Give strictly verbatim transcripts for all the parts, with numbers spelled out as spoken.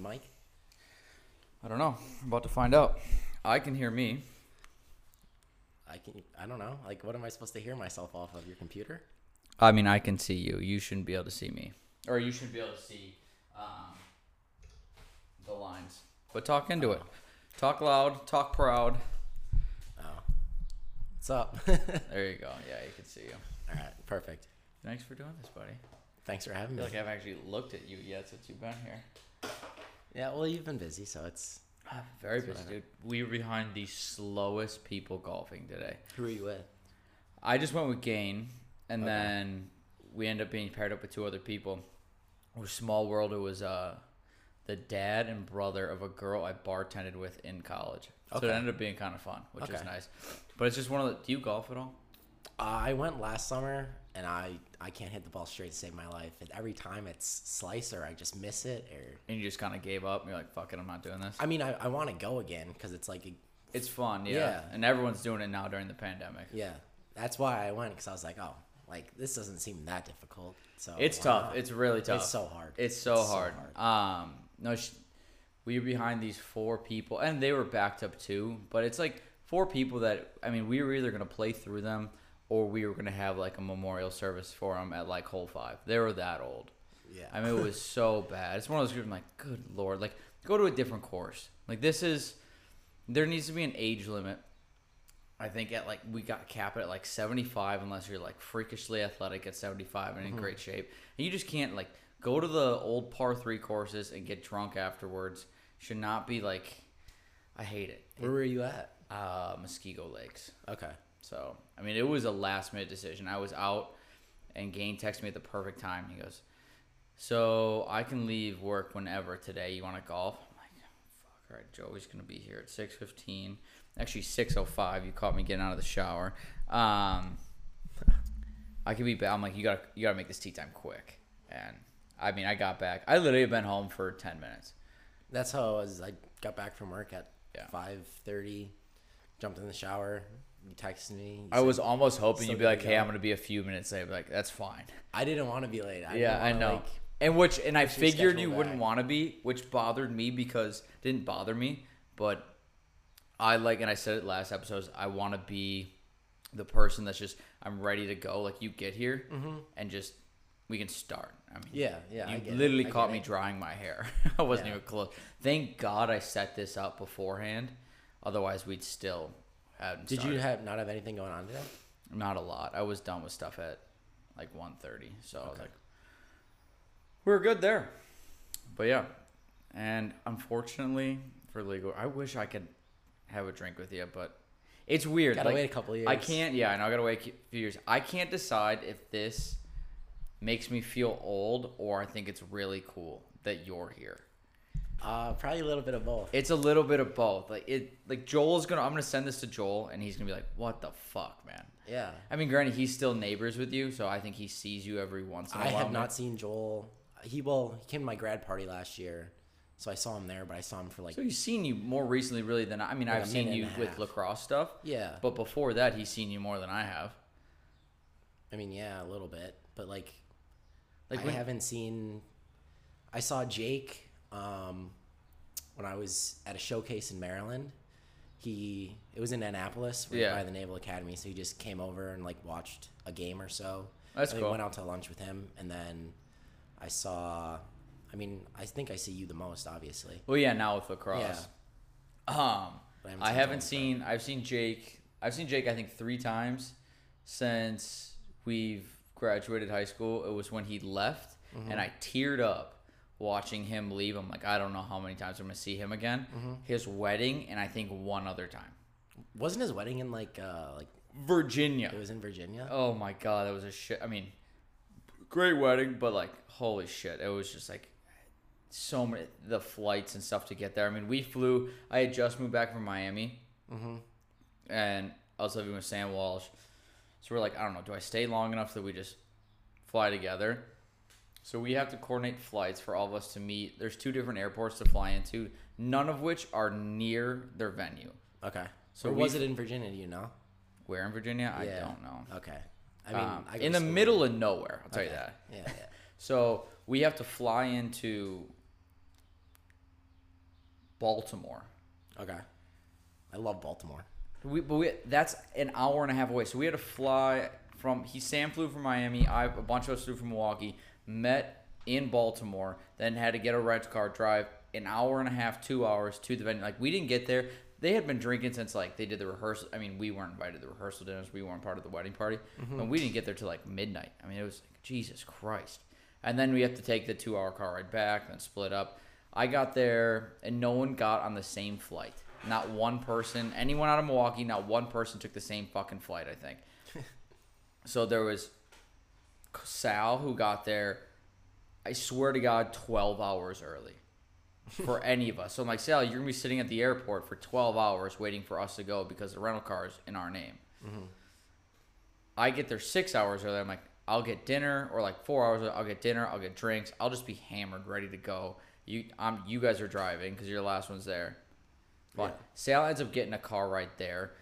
Mike? I don't know. I'm about to find out. I can hear me. I can. I don't know. Like, what am I supposed to hear myself off of? Your computer? I mean, I can see you. You shouldn't be able to see me. Or you should be able to see um, the lines. But talk into oh. it. Talk loud. Talk proud. Oh. What's up? There you go. Yeah, you can see you. All right. Perfect. Thanks for doing this, buddy. Thanks for having me. I feel me. Like I haven't actually looked at you yet since you've been here. Yeah, well, you've been busy, so it's... I'm very busy, dude. We were behind the slowest people golfing today. Who are you with? I just went with Gain, and okay. then we ended up being paired up with two other people. It was Small World. It was uh, the dad and brother of a girl I bartended with in college. Okay. So it ended up being kind of fun, which okay. is nice. But it's just one of the... Do you golf at all? Uh, I went last summer, and I, I can't hit the ball straight to save my life. And every time it's slice or I just miss it. Or And you just kind of gave up and you're like, fuck it, I'm not doing this? I mean, I, I want to go again because it's like... A, it's fun, yeah. yeah. And everyone's doing it now during the pandemic. Yeah. That's why I went because I was like, oh, like this doesn't seem that difficult. So It's tough. Not? It's really tough. It's so hard. It's so, it's hard. so hard. Um, no, sh- we were behind these four people and they were backed up too. But it's like four people that, I mean, we were either going to play through them or we were going to have, like, a memorial service for them at, like, hole five. They were that old. Yeah. I mean, it was so bad. It's one of those groups, I'm like, good Lord. Like, go to a different course. Like, this is, there needs to be an age limit. I think at, like, we got capped at, like, seventy-five unless you're, like, freakishly athletic at seventy-five and in mm-hmm. great shape. And you just can't, like, go to the old par three courses and get drunk afterwards. Should not be, like, I hate it. Where it, were you at? Uh, Muskego Lakes. Okay. So, I mean, it was a last-minute decision. I was out, and Gain texted me at the perfect time. He goes, so I can leave work whenever today. You want to golf? I'm like, fuck, all right, Joey's going to be here at six fifteen. Actually, six oh five. You caught me getting out of the shower. Um, I could be back. I'm like, you got you got to make this tea time quick. And, I mean, I got back. I literally have been home for ten minutes. That's how I was. I got back from work at yeah. five thirty, jumped in the shower. You texted me. You I said, was almost hoping you'd be like, "Hey, I'm gonna be a few minutes late." But like, that's fine. I didn't want to be late. I yeah, I know. Like, and which, and I figured you back. wouldn't want to be, which bothered me because didn't bother me, but I like, and I said it last episode. I want to be the person that's just I'm ready to go. Like you get here mm-hmm. and just we can start. I mean, yeah, yeah. You I get literally I caught me it. drying my hair. I wasn't yeah. even close. Thank God I set this up beforehand. Otherwise, we'd still. Did started. you have not have anything going on today? Not a lot. I was done with stuff at like one thirty, so okay. I was like, we were good there. But yeah, and unfortunately for legal, I wish I could have a drink with you, but it's weird. Gotta like, wait a couple of years. I can't. Yeah, I know. I gotta wait a few years. I can't decide if this makes me feel old or I think it's really cool that you're here. Uh, probably a little bit of both. It's a little bit of both. Like it, like Joel's gonna. I'm gonna send this to Joel, and he's gonna be like, "What the fuck, man?" Yeah. I mean, granted, he's still neighbors with you, so I think he sees you every once in a while. I have not seen Joel. He well, he came to my grad party last year, so I saw him there. But I saw him for like. So he's seen you more recently, really, than I mean. Like I've seen you with lacrosse stuff. Yeah. But before that, he's seen you more than I have. I mean, yeah, a little bit, but like, like I when, haven't seen. I saw Jake. Um, when I was at a showcase in Maryland, he it was in Annapolis right yeah. by the Naval Academy, so he just came over and like watched a game or so. That's cool. I went out to lunch with him, and then I saw. I mean, I think I see you the most, obviously. Well, yeah, now with lacrosse. Yeah. Um, I haven't, I haven't seen. Before. I've seen Jake. I've seen Jake. I think three times since we've graduated high school. It was when he left, mm-hmm. and I teared up. Watching him leave, I'm like, I don't know how many times I'm going to see him again. Mm-hmm. His wedding, and I think one other time. Wasn't his wedding in, like, uh, like Virginia? It was in Virginia? Oh, my God. It was a shit. I mean, great wedding, but, like, holy shit. It was just, like, so many, the flights and stuff to get there. I mean, we flew. I had just moved back from Miami, mm-hmm. and I was living with Sam Walsh. So we're like, I don't know, do I stay long enough that we just fly together? So we have to coordinate flights for all of us to meet. There's two different airports to fly into, none of which are near their venue. Okay. So was it in Virginia, do you know? Where in Virginia? Yeah. I don't know. Okay. I mean, um, I in the middle of nowhere, I'll tell okay. you that. Yeah, yeah. So we have to fly into Baltimore. Okay. I love Baltimore. We, but we, that's an hour and a half away. So we had to fly from, he, Sam flew from Miami, I, a bunch of us flew from Milwaukee, met in Baltimore, then had to get a rental car, drive an hour and a half, two hours to the venue. Like, we didn't get there. They had been drinking since, like, they did the rehearsal. I mean, we weren't invited to the rehearsal dinners. We weren't part of the wedding party. Mm-hmm. But we didn't get there till, like, midnight. I mean, it was like, Jesus Christ. And then we have to take the two-hour car ride back, then split up. I got there, and no one got on the same flight. Not one person. Anyone out of Milwaukee, not one person took the same fucking flight, I think. So there was Sal, who got there, I swear to God, twelve hours early. For any of us. So I'm like, Sal, you're going to be sitting at the airport for twelve hours waiting for us to go because the rental car is in our name. Mm-hmm. I get there six hours early. I'm like, I'll get dinner, or like four hours early, I'll get dinner, I'll get drinks. I'll just be hammered, ready to go. You I'm, you guys are driving because you're the last ones there. But yeah. Sal ends up getting a car right there.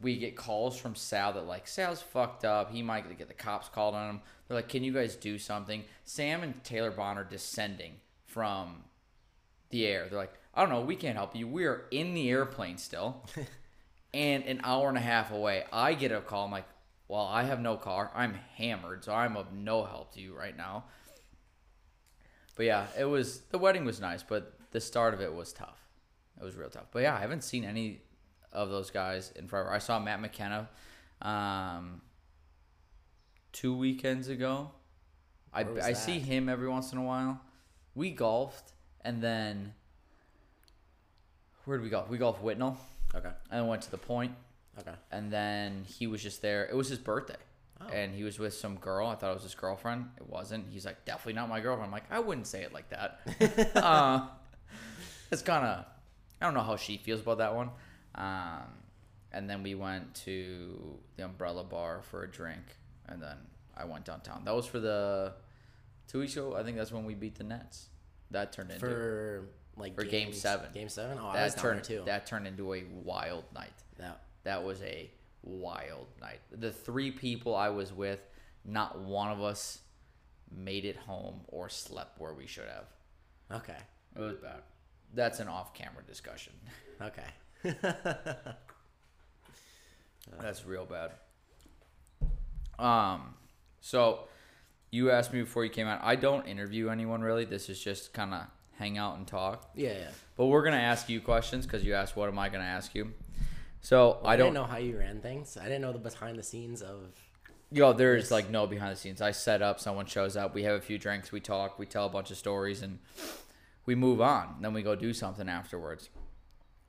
We get calls from Sal that like, Sal's fucked up. He might get the cops called on him. They're like, can you guys do something? Sam and Taylor Bond are descending from the air. They're like, I don't know, we can't help you. We are in the airplane still and an hour and a half away. I get a call. I'm like, well, I have no car. I'm hammered, so I'm of no help to you right now. But yeah, it was, the wedding was nice, but the start of it was tough. It was real tough. But yeah, I haven't seen any of those guys in forever. I saw Matt McKenna um, two weekends ago. I, I see him every once in a while. We golfed. And then, where did we golf? We golfed Whitnall. Okay. And went to the Point. Okay. And then he was just there. It was his birthday. Oh. And he was with some girl. I thought it was his girlfriend. It wasn't. He's like, definitely not my girlfriend. I'm like, I wouldn't say it like that. uh, it's kind of, I don't know how she feels about that one. Um, and then we went to the Umbrella Bar for a drink. And then I went downtown. That was for the two weeks ago. I think that's when we beat the Nets. That turned into for like for games, game seven. Game seven. Oh, that turned too. That turned into a wild night. Yeah. That was a wild night. The three people I was with, not one of us made it home or slept where we should have. Okay. It was bad. That's an off-camera discussion. Okay. That's real bad. Um. So. You asked me before you came out. I don't interview anyone, really. This is just kind of hang out and talk. Yeah, yeah. But we're going to ask you questions because you asked, what am I going to ask you? So well, I don't I didn't know how you ran things. I didn't know the behind the scenes of... Yo, there's this. Like no behind the scenes. I set up, someone shows up, we have a few drinks, we talk, we tell a bunch of stories, and we move on. Then we go do something afterwards.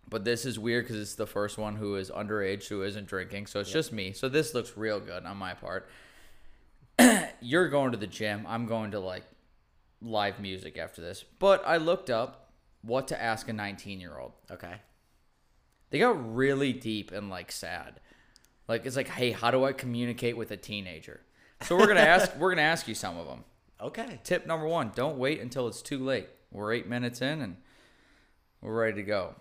But this is weird because it's the first one who is underage, who isn't drinking. So it's yep. just me. So this looks real good on my part. You're going to the gym. I'm going to, like, live music after this. But I looked up what to ask a nineteen-year-old. Okay. They got really deep and, like, sad. Like, it's like, hey, how do I communicate with a teenager? So we're going to ask We're gonna ask you some of them. Okay. Tip number one, don't wait until it's too late. We're eight minutes in, and we're ready to go.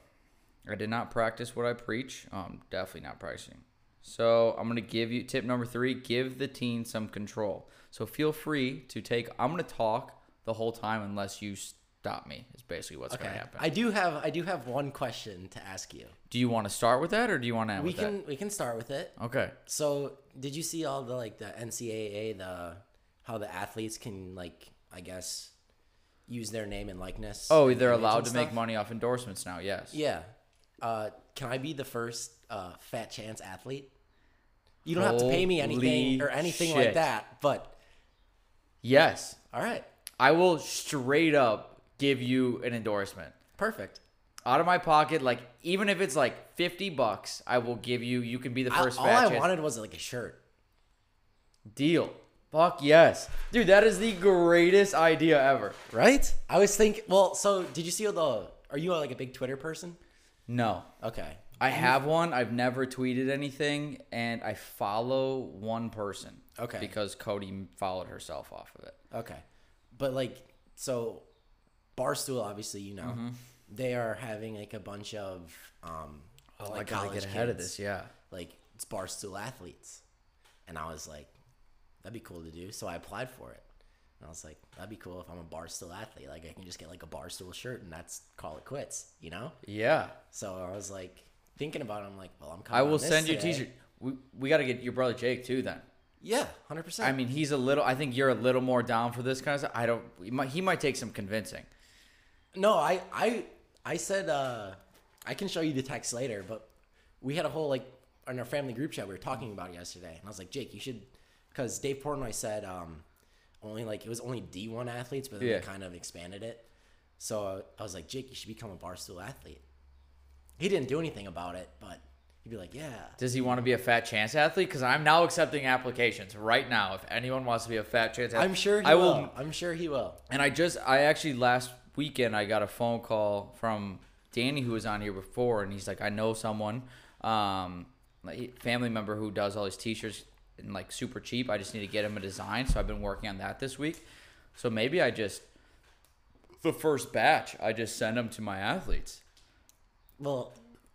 I did not practice what I preach. Oh, I'm definitely not practicing. So I'm going to give you tip number three, give the teen some control. So feel free to take, I'm going to talk the whole time unless you stop me is basically what's okay. going to happen. I do have, I do have one question to ask you. Do you want to start with that or do you want to end we with can, that? We can start with it. Okay. So did you see all the, like the N C A A, the, how the athletes can like, I guess, use their name and likeness? Oh, they're allowed to make money off endorsements now. Yes. Yeah. Uh, can I be the first uh, Fat Chance athlete? You don't Holy have to pay me anything or anything shit. like that, but... Yes. All right. I will straight up give you an endorsement. Perfect. Out of my pocket, like, even if it's like fifty bucks, I will give you... You can be the first I, Fat all Chance. All I wanted was like a shirt. Deal. Fuck yes. Dude, that is the greatest idea ever. Right? I was thinking... Well, so did you see the... Are you like a big Twitter person? No. Okay. I have one. I've never tweeted anything, and I follow one person. Okay. Because Cody followed herself off of it. Okay. But, like, so Barstool, obviously, you know, mm-hmm. they are having, like, a bunch of, um, oh, like, I gotta college get ahead kids. of this, yeah. Like, it's Barstool athletes. And I was like, that'd be cool to do. So I applied for it. And I was like, that'd be cool if I'm a Barstool athlete. Like, I can just get, like, a Barstool shirt and that's call it quits, you know? Yeah. So I was, like, thinking about it. I'm like, well, I'm coming I will on this send you today. a T-shirt. We, we got to get your brother Jake, too, then. Yeah, one hundred percent. I mean, he's a little – I think you're a little more down for this kind of stuff. I don't – he might, he might take some convincing. No, I I, I said uh, – I can show you the text later, but we had a whole, like, on our family group chat we were talking about it yesterday. And I was like, Jake, you should – because Dave Portnoy said um, – Only like it was only D one athletes, but then yeah. they kind of expanded it. So I was like, Jake, you should become a Barstool athlete. He didn't do anything about it, but he'd be like, yeah. Does he want to be a Fat Chance athlete? Because I'm now accepting applications right now. If anyone wants to be a Fat Chance athlete, I'm sure he I will. will. I'm sure he will. And I just, I actually last weekend I got a phone call from Danny who was on here before, and he's like, I know someone, um, family member who does all these t-shirts. And like super cheap. I just need to get him a design. So I've been working on that this week. So maybe I just, the first batch, I just send them to my athletes. Well,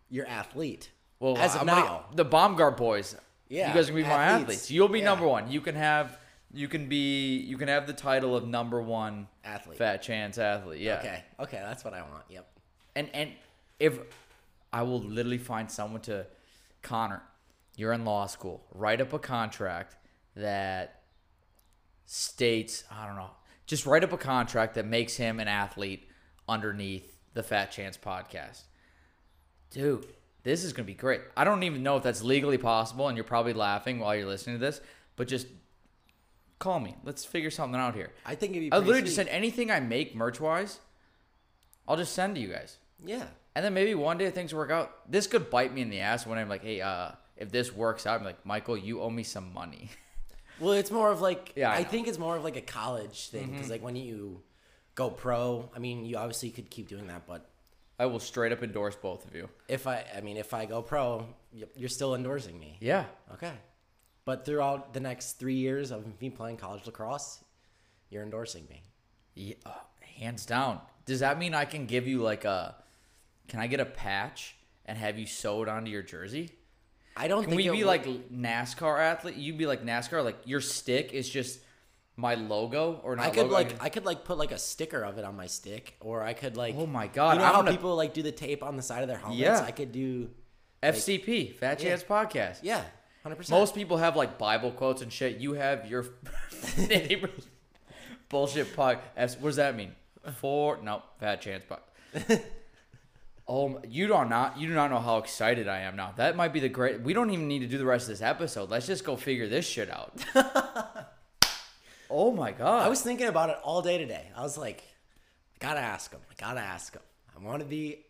your athlete. Well, as of I'm now. Gonna, the Baumgart boys. Yeah. You guys can be athletes. my athletes. You'll be yeah. number one. You can have, you can be, you can have the title of number one athlete. Fat Chance athlete. Yeah. Okay. Okay. That's what I want. Yep. And, and if I will literally find someone to, Connor. You're in law school. Write up a contract that states, I don't know, just write up a contract that makes him an athlete underneath the Fat Chance podcast. Dude, this is going to be great. I don't even know if that's legally possible, and you're probably laughing while you're listening to this, but just call me. Let's figure something out here. I think it'd be pretty I'll literally sweet. just send anything I make merch-wise, I'll just send to you guys. Yeah. And then maybe one day things work out. This could bite me in the ass when I'm like, hey, uh, if this works out, I'm like, Michael, you owe me some money. Well, it's more of like, yeah, I, I think it's more of like a college thing. Because mm-hmm. like when you go pro, I mean, you obviously could keep doing that, but. I will straight up endorse both of you. If I, I mean, if I go pro, you're still endorsing me. Yeah. Okay. But throughout the next three years of me playing college lacrosse, you're endorsing me. Yeah, uh, hands down. Does that mean I can give you like a, can I get a patch and have you sewed onto your jersey? I don't Can think we be would... like NASCAR athlete? You'd be like NASCAR, like your stick is just my logo or not. I could logo, like I, mean... I could like put like a sticker of it on my stick, or I could like. Oh my god! You know I'm how gonna... people like do the tape on the side of their helmets? Yeah. I could do. Like, F C P Fat Chance yeah. Podcast. Yeah, hundred percent. Most people have like Bible quotes and shit. You have your neighbor's bullshit podcast. What does that mean? For no Fat Chance podcast. Oh, you don't not you do not know how excited I am now. That might be the great. We don't even need to do the rest of this episode. Let's just go figure this shit out. Oh my god! I was thinking about it all day today. I was like, I gotta ask him. I gotta ask him. I want to be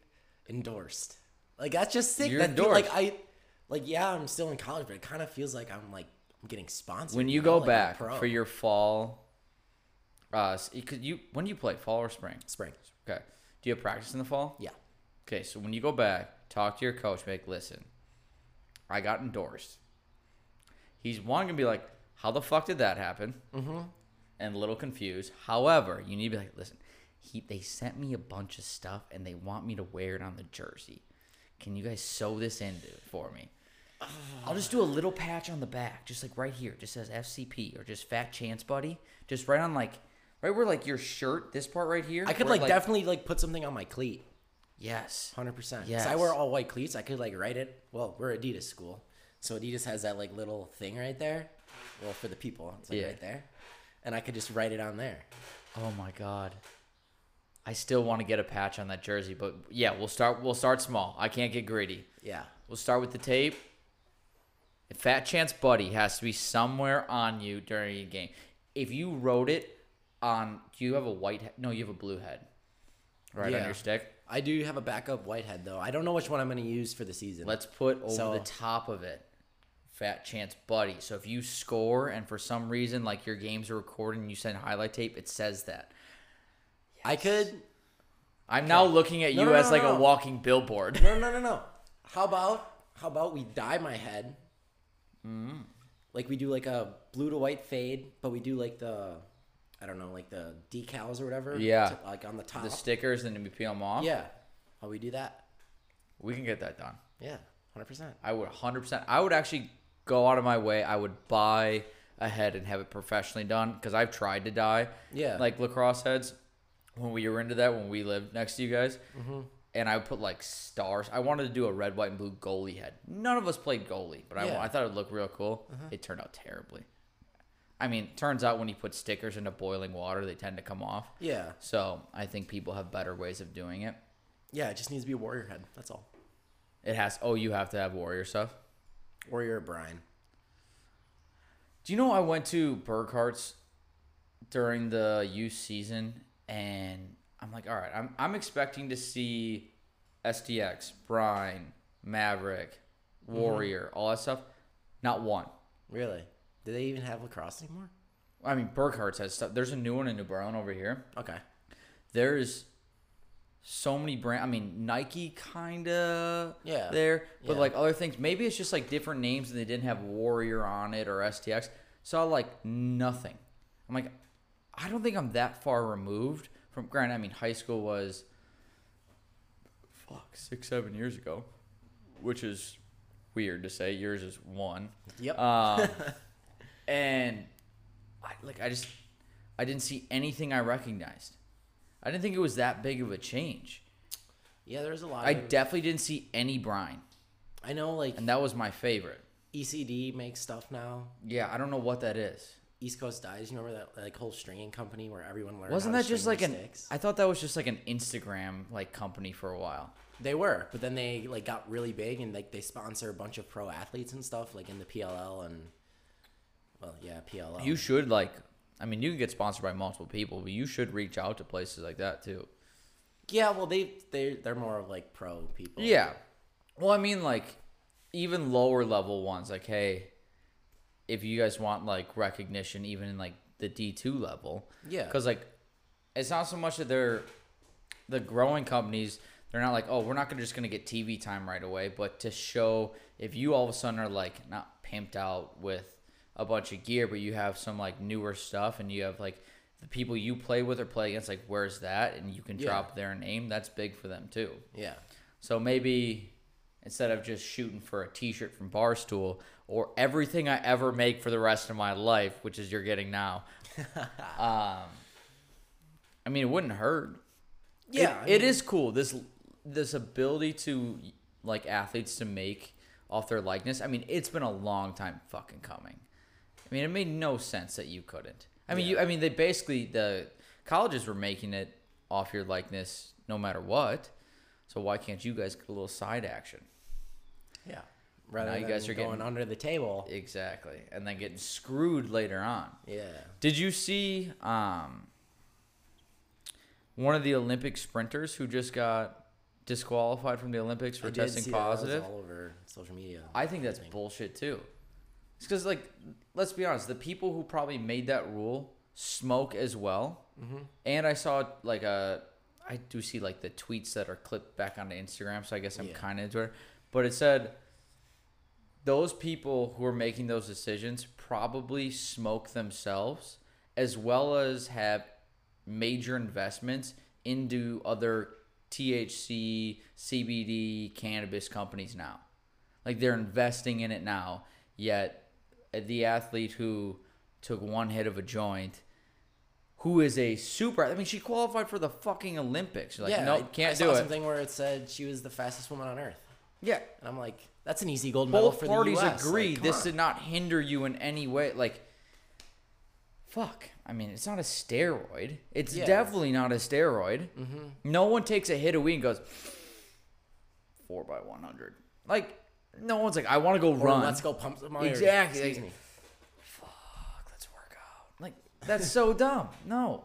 endorsed. Like that's just sick. You're that endorsed. Feel, like I, like yeah, I'm still in college, but it kind of feels like I'm like I'm getting sponsored. When you, you go know? back like for your fall, uh, could you when do you play fall or spring? Spring. Okay. Do you have practice in the fall? Yeah. Okay, so when you go back, talk to your coach, be like, listen, I got endorsed. He's one going to be like, how the fuck did that happen? Mm-hmm. And a little confused. However, you need to be like, listen, he they sent me a bunch of stuff, and they want me to wear it on the jersey. Can you guys sew this in for me? Uh, I'll just do a little patch on the back, just like right here. Just says F C P or just Fat Chance, buddy. Just right on like, right where like your shirt, this part right here. I could where, like, like definitely like put something on my cleat. Yes. one hundred percent. Yes. I wear all white cleats. I could, like, write it. Well, we're Adidas school. So Adidas has that, like, little thing right there. Well, for the people. It's, like, yeah. right there. And I could just write it on there. Oh, my God. I still want to get a patch on that jersey. But, yeah, we'll start We'll start small. I can't get greedy. Yeah. We'll start with the tape. The Fat Chance Buddy has to be somewhere on you during a game. If you wrote it on – do you have a white – no, you have a blue head. Right yeah. on your stick. I do have a backup whitehead, though. I don't know which one I'm going to use for the season. Let's put over so, the top of it, Fat Chance Buddy. So if you score and for some reason, like, your games are recorded and you send highlight tape, it says that. Yes. I could. I'm okay. now looking at no, you no, no, as, like, no, no. a walking billboard. No, no, no, no. How about how about we dye my head? Mm. Like, we do, like, a blue to white fade, but we do, like, the... I don't know, like the decals or whatever. Yeah. To, like on the top. The stickers, and then we peel them off. Yeah. How we do that? We can get that done. Yeah, one hundred percent. I would one hundred percent. I would actually go out of my way. I would buy ahead and have it professionally done, because I've tried to dye, yeah, like lacrosse heads when we were into that, when we lived next to you guys. Mm-hmm. And I would put like stars. I wanted to do a red, white, and blue goalie head. None of us played goalie, but yeah. I, I thought it would look real cool. Uh-huh. It turned out terribly. I mean, it turns out when you put stickers into boiling water, they tend to come off. Yeah. So I think people have better ways of doing it. Yeah, it just needs to be a warrior head. That's all. It has. Oh, you have to have warrior stuff? Warrior or Brine. Do you know I went to Burkhart's during the youth season, and I'm like, all right, I'm I'm expecting to see S T X, Brine, Maverick, Warrior, mm-hmm. all that stuff. Not one. Really? Do they even have lacrosse anymore? I mean, Burkhart's has stuff. There's a new one in New Berlin over here. Okay. There's so many brands. I mean, Nike kind of yeah. there. But, yeah. like, other things. Maybe it's just, like, different names and they didn't have Warrior on it or S T X. So, like, nothing. I'm like, I don't think I'm that far removed from, granted, I mean, high school was, fuck, six, seven years ago, which is weird to say. Yours is one. Yep. Um, and, I, like, I just, I didn't see anything I recognized. I didn't think it was that big of a change. Yeah, there's a lot. I of definitely didn't see any Brine. I know, like, and that was my favorite. E C D makes stuff now. Yeah, I don't know what that is. East Coast Dyes. You remember that like whole stringing company where everyone learned? Wasn't how that to just like an? Sticks? I thought that was just like an Instagram like company for a while. They were, but then they like got really big and like they sponsor a bunch of pro athletes and stuff like in the P L L and well, yeah, P L L. You should like. I mean, you can get sponsored by multiple people, but you should reach out to places like that, too. Yeah, well, they, they, they're more of, like, pro people. Yeah. Well, I mean, like, even lower-level ones. Like, hey, if you guys want, like, recognition even in, like, the D two level. Yeah. Because, like, it's not so much that they're the growing companies. They're not like, oh, we're not gonna just going to get T V time right away. But to show if you all of a sudden are, like, not pimped out with a bunch of gear, but you have some like newer stuff and you have like the people you play with or play against, like where's that, and you can yeah. drop their name. That's big for them too. Yeah. So maybe instead of just shooting for a t-shirt from Barstool or everything I ever make for the rest of my life, which is you're getting now. um, I mean, it wouldn't hurt. Yeah. It, I mean, it is cool. This, this ability to like athletes to make off their likeness. I mean, it's been a long time fucking coming. I mean, it made no sense that you couldn't. I mean, yeah. you. I mean, they basically, the colleges were making it off your likeness no matter what. So why can't you guys get a little side action? Yeah. Rather now than you guys are going getting, under the table. Exactly. And then getting screwed later on. Yeah. Did you see um, one of the Olympic sprinters who just got disqualified from the Olympics for I testing did see positive? That was all over social media. I think that's everything. Bullshit, too. It's because, like, let's be honest, the people who probably made that rule smoke as well. Mm-hmm. And I saw, like, a, I do see, like, the tweets that are clipped back onto Instagram, so I guess I'm yeah. kind of into it. But it said those people who are making those decisions probably smoke themselves as well as have major investments into other T H C, C B D, cannabis companies now. Like, they're investing in it now, yet the athlete who took one hit of a joint, who is a super, I mean, she qualified for the fucking Olympics. She's like, yeah, no, nope, can't I do saw it. Something where it said she was the fastest woman on earth. Yeah, and I'm like, that's an easy gold medal Both for the U S. Both parties agree. Like, this on. Did not hinder you in any way. Like, fuck. I mean, it's not a steroid. It's yeah. definitely not a steroid. Mm-hmm. No one takes a hit of weed and goes four by one hundred. Like. No one's like, I want to go or run. Let's go pump some iron. Exactly. Excuse me. Fuck, let's work out. Like, that's so dumb. No.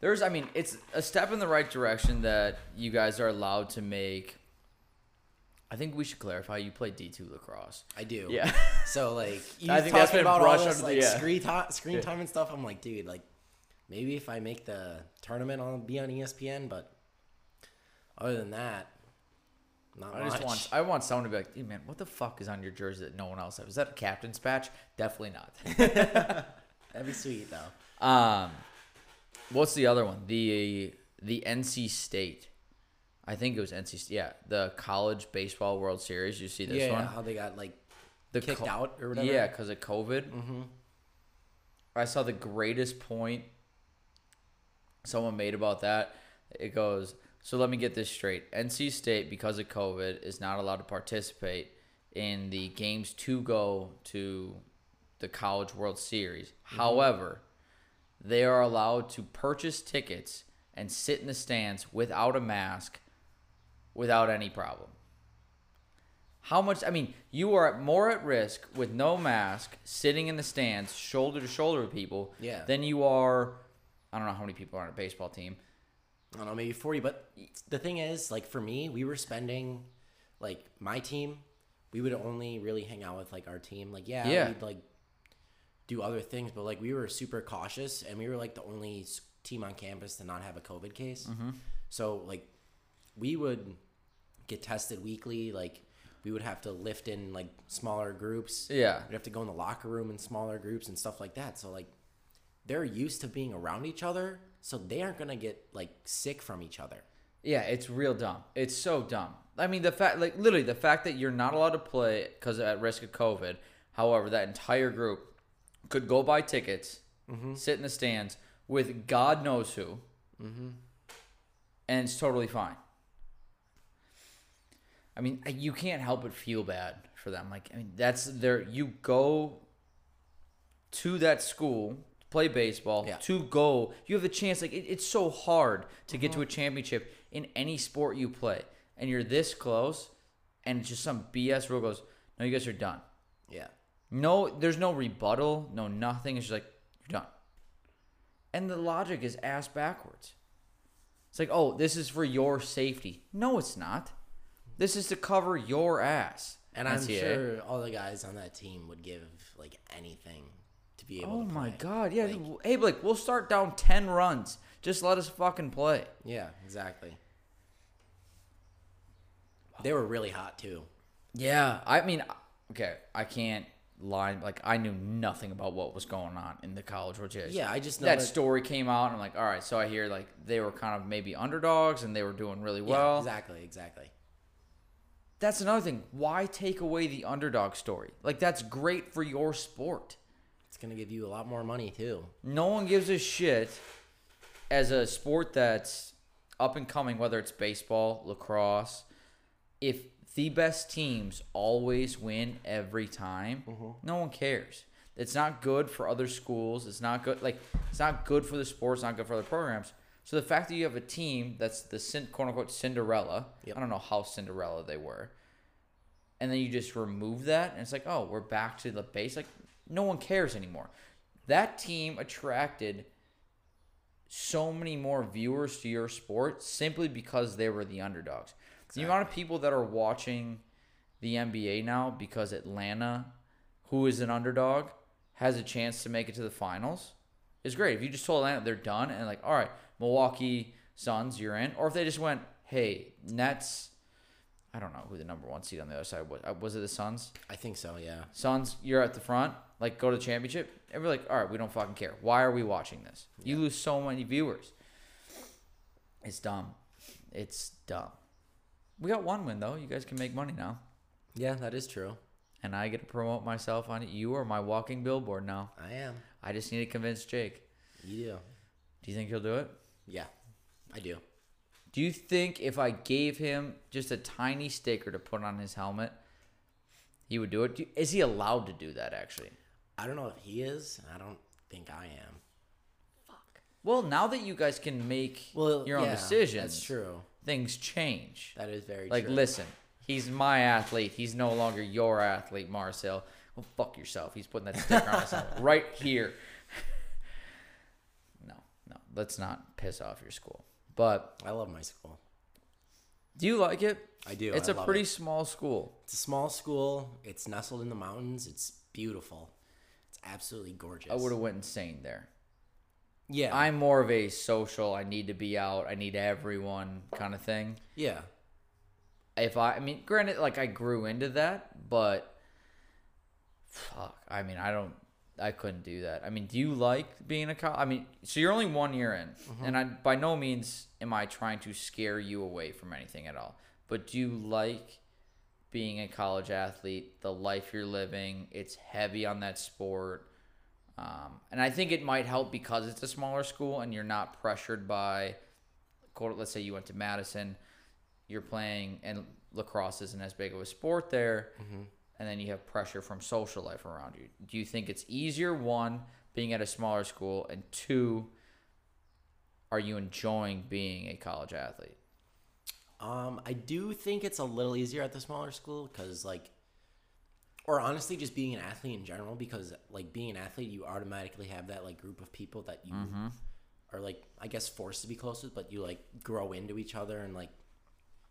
There's, I mean, it's a step in the right direction that you guys are allowed to make. I think we should clarify. You play D two lacrosse. I do. Yeah. So, like, you I think that's been about brushed all this, like, the, yeah. screen, ta- screen yeah. time and stuff. I'm like, dude, like, maybe if I make the tournament, I'll be on E S P N. But other than that. Not I much. just want I want someone to be like, hey, man, what the fuck is on your jersey that no one else has? Is that a captain's patch? Definitely not. That'd be sweet though. Um, what's the other one? The the N C State. I think it was N C State. Yeah, the College Baseball World Series. You see this yeah, one? Yeah, how they got like the kicked out or whatever. Yeah, because of COVID. Mm-hmm. I saw the greatest point someone made about that. It goes, so let me get this straight. N C State, because of COVID, is not allowed to participate in the games to go to the College World Series. Mm-hmm. However, they are allowed to purchase tickets and sit in the stands without a mask, without any problem. How much, I mean, you are more at risk with no mask, sitting in the stands, shoulder to shoulder with people, yeah, than you are, I don't know how many people are on a baseball team. I don't know, maybe forty, but the thing is, like, for me, we were spending, like, my team, we would only really hang out with, like, our team. Like, yeah, yeah. we'd, like, do other things, but, like, we were super cautious, and we were, like, the only team on campus to not have a COVID case. Mm-hmm. So, like, we would get tested weekly, like, we would have to lift in, like, smaller groups. Yeah. We'd have to go in the locker room in smaller groups and stuff like that. So, like, they're used to being around each other, so they aren't going to get, like, sick from each other. Yeah, it's real dumb. It's so dumb. I mean, the fact, like, literally, the fact that you're not allowed to play because at risk of COVID, however, that entire group could go buy tickets, mm-hmm. sit in the stands with God knows who, mm-hmm. and it's totally fine. I mean, you can't help but feel bad for them. Like, I mean, that's their, you go to that school to play baseball, yeah. to go, you have a chance. Like, it, it's so hard to mm-hmm. get to a championship in any sport you play. And you're this close, and just some B S rule goes, no, you guys are done. Yeah. No, there's no rebuttal, no nothing. It's just like, you're done. And the logic is ass backwards. It's like, oh, this is for your safety. No, it's not. This is to cover your ass. And I'm N C A A. Sure all the guys on that team would give, like, anything to be able oh to play. Oh, my God. Yeah. Like, hey, Blake, we'll start down ten runs. Just let us fucking play. Yeah, exactly. They were really hot, too. Yeah. I mean, okay, I can't lie. Like, I knew nothing about what was going on in the college world. Yeah, I just know that, that story came out, and I'm like, all right, so I hear, like, they were kind of maybe underdogs, and they were doing really well. Yeah, exactly, exactly. That's another thing. Why take away the underdog story? Like, that's great for your sport. It's going to give you a lot more money, too. No one gives a shit as a sport that's up and coming, whether it's baseball, lacrosse. If the best teams always win every time, mm-hmm. no one cares. It's not good for other schools. It's not good. Like, it's not good for the sport. It's not good for other programs. So the fact that you have a team that's the quote-unquote Cinderella, yep. I don't know how Cinderella they were, and then you just remove that, and it's like, oh, we're back to the base. Like, no one cares anymore. That team attracted so many more viewers to your sport simply because they were the underdogs. Exactly. The amount of people that are watching the N B A now because Atlanta, who is an underdog, has a chance to make it to the finals is great. If you just told Atlanta they're done and like, all right, Milwaukee Suns, you're in. Or if they just went, hey, Nets, I don't know who the number one seed on the other side was. Was it the Suns? I think so, yeah. Suns, you're at the front. Like, go to the championship. And we're like, all right, we don't fucking care. Why are we watching this? Yeah. You lose so many viewers. It's dumb. It's dumb. We got one win, though. You guys can make money now. Yeah, that is true. And I get to promote myself on it. You are my walking billboard now. I am. I just need to convince Jake. You do. Do you think he'll do it? Yeah, I do. Do you think if I gave him just a tiny sticker to put on his helmet, he would do it? Do you, is he allowed to do that, actually? I don't know if he is. I don't think I am. Fuck. Well, now that you guys can make well, your own yeah, decisions, that's true. Things change. That is very like, true. Like, listen, he's my athlete. He's no longer your athlete, Marcel. Well, fuck yourself. He's putting that sticker on his helmet right here. Let's not piss off your school. But I love my school. Do you like it? I do. It's I a love pretty it. small school. It's a small school. It's nestled in the mountains. It's beautiful. It's absolutely gorgeous. I would have went insane there. Yeah. I'm more of a social, I need to be out, I need everyone kind of thing. Yeah. If I I mean, granted, like I grew into that, but fuck. I mean, I don't I couldn't do that. I mean, do you like being a college? I mean, so you're only one year in, mm-hmm. and I by no means am I trying to scare you away from anything at all. But do you like being a college athlete, the life you're living. It's heavy on that sport. Um, and I think it might help because it's a smaller school and you're not pressured by, let's say you went to Madison, you're playing, and lacrosse isn't as big of a sport there, mm-hmm. and then you have pressure from social life around you. Do you think it's easier, one, being at a smaller school, and two, are you enjoying being a college athlete? Um, I do think it's a little easier at the smaller school because, like, or honestly, just being an athlete in general, because, like, being an athlete, you automatically have that, like, group of people that you mm-hmm. are, like, I guess forced to be close with, but you, like, grow into each other and, like,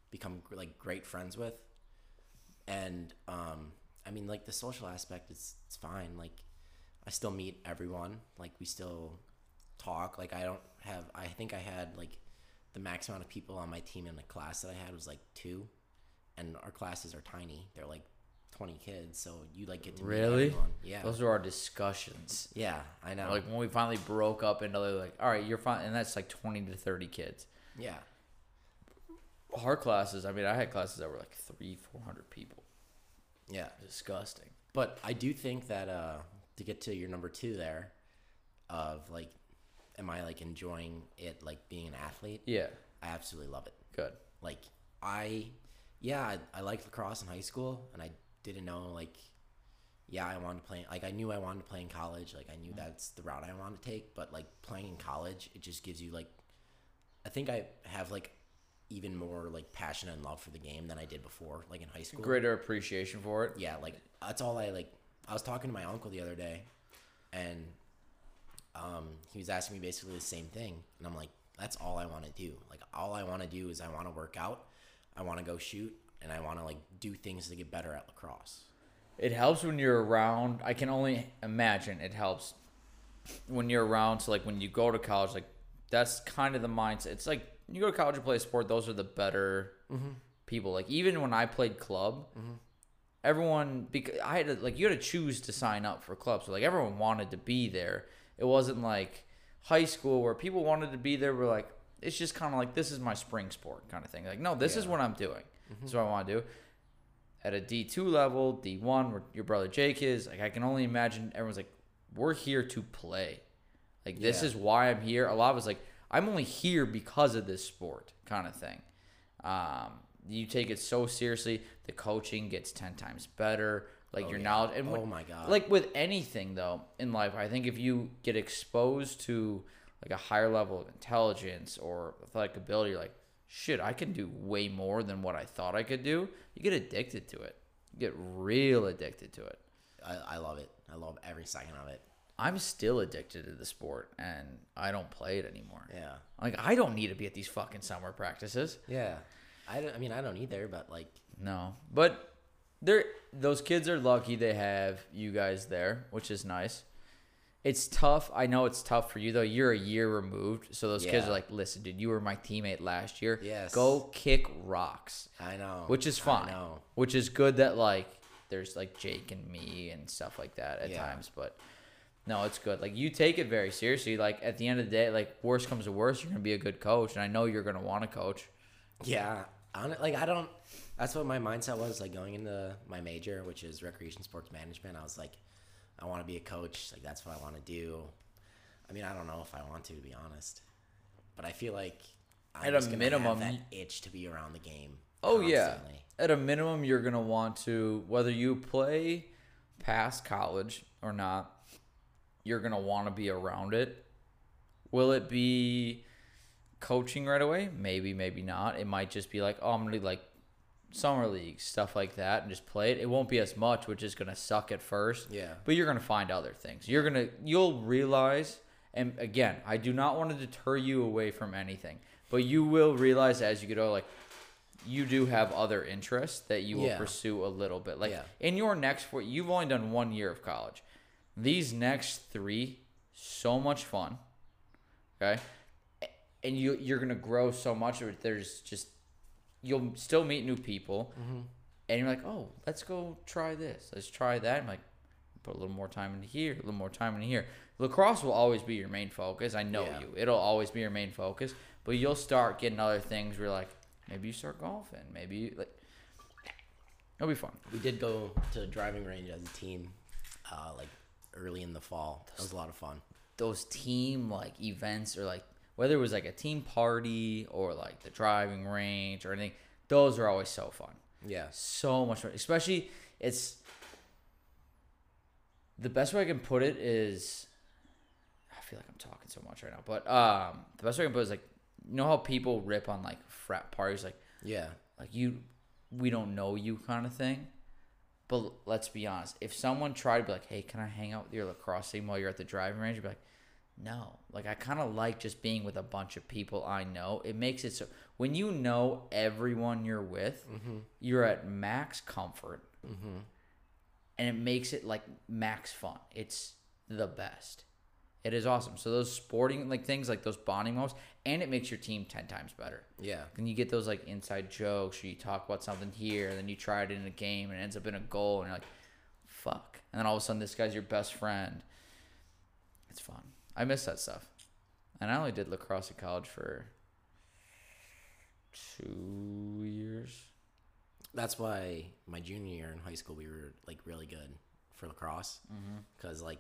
become, like, great friends with. And, um, I mean, like, the social aspect is it's fine. Like, I still meet everyone. Like, we still talk. Like, I don't have – I think I had, like, the max amount of people on my team in the class that I had was like two, and our classes are tiny. They're like twenty kids, so you like get to meet really? Everyone. Yeah, those are our discussions. Yeah, I know. Like when we finally broke up into like, all right, you're fine, and that's like twenty to thirty kids. Yeah. Our classes. I mean, I had classes that were like three, four hundred people. Yeah, disgusting. But I do think that uh, to get to your number two there, of like. Am I, like, enjoying it, like, being an athlete? Yeah. I absolutely love it. Good. Like, I, yeah, I, I liked lacrosse in high school, and I didn't know, like, yeah, I wanted to play. Like, I knew I wanted to play in college. Like, I knew that's the route I wanted to take. But, like, playing in college, it just gives you, like, I think I have, like, even more, like, passion and love for the game than I did before, like, in high school. Greater appreciation for it. Yeah, like, that's all I, like, I was talking to my uncle the other day, and Um, he was asking me basically the same thing, and I'm like, that's all I want to do. Like, all I want to do is I want to work out, I want to go shoot, and I want to, like, do things to get better at lacrosse. It helps when you're around. I can only imagine it helps when you're around. So, like, when you go to college, like, that's kind of the mindset. It's like, when you go to college and play a sport, those are the better mm-hmm. people. Like, even when I played club, mm-hmm. everyone, because I had to, like, you had to choose to sign up for club. So, like, everyone wanted to be there. It wasn't like high school where people wanted to be there. We're like, it's just kind of like, this is my spring sport kind of thing. Like, no, this yeah. is what I'm doing. Mm-hmm. This is what I want to do. At a D two level, D one, where your brother Jake is, like, I can only imagine everyone's like, we're here to play. Like, this yeah. is why I'm here. A lot of us like, I'm only here because of this sport kind of thing. Um, you take it so seriously. The coaching gets ten times better. Like oh, your yeah. knowledge, and when, oh my god! Like with anything though in life, I think if you get exposed to like a higher level of intelligence or athletic ability, you're like, shit, I can do way more than what I thought I could do. You get addicted to it. You get real addicted to it. I, I love it. I love every second of it. I'm still addicted to the sport, and I don't play it anymore. Yeah, like I don't need to be at these fucking summer practices. Yeah, I don't, I mean I don't either, but like no, but. They're, those kids are lucky they have you guys there, which is nice. It's tough. I know it's tough for you, though. You're a year removed. So those yeah. kids are like, listen, dude, you were my teammate last year. Yes. Go kick rocks. I know. Which is fine. I know. Which is good that, like, there's, like, Jake and me and stuff like that at yeah. times. But, no, it's good. Like, you take it very seriously. Like, at the end of the day, like, worse comes to worse, you're going to be a good coach. And I know you're going to want to coach. Yeah. Like, I don't... That's what my mindset was, like, going into my major, which is recreation sports management. I was like, I want to be a coach. Like, that's what I want to do. I mean, I don't know if I want to, to be honest. But I feel like I'm at a minimum have that itch to be around the game. Oh, constantly. Yeah. At a minimum, you're going to want to, whether you play past college or not, you're going to want to be around it. Will it be coaching right away? Maybe, maybe not. It might just be like, oh, I'm going to, like, summer league, stuff like that, and just play it. It won't be as much, which is going to suck at first. Yeah. But you're going to find other things. You're going to, you'll realize, and again, I do not want to deter you away from anything, but you will realize as you get older, like, you do have other interests that you will yeah. pursue a little bit. Like, yeah. in your next four, you've only done one year of college. These next three, so much fun. Okay? And you, you're going to grow so much of it. There's just, you'll still meet new people, mm-hmm. and you're like, oh, let's go try this. Let's try that. I'm like, put a little more time into here, a little more time into here. Lacrosse will always be your main focus. I know yeah. you. It'll always be your main focus, but you'll start getting other things where you're like, maybe you start golfing. Maybe you, like, It'll be fun. We did go to the driving range as a team, uh, like early in the fall. That was a lot of fun. Those team like events, or like whether it was like a team party or like the driving range or anything, those are always so fun. Yeah, so much fun. Especially, it's the best way I can put it is, I feel like I'm talking so much right now, but um, the best way I can put it is like, you know how people rip on like frat parties, like yeah, like you. we don't know you kind of thing. But let's be honest. If someone tried to be like, hey, can I hang out with your lacrosse team while you're at the driving range? You'd be like, no. Like, I kind of like just being with a bunch of people I know. It makes it so... When you know everyone you're with, mm-hmm. you're at max comfort. Mm-hmm. And it makes it, like, max fun. It's the best. It is awesome. So those sporting like things, like those bonding moments, and it makes your team ten times better. Yeah. And you get those like inside jokes, or you talk about something here, and then you try it in a game, and it ends up in a goal, and you're like, fuck. And then all of a sudden, this guy's your best friend. It's fun. I miss that stuff. And I only did lacrosse at college for two years. That's why my junior year in high school, we were like really good for lacrosse, because mm-hmm. like,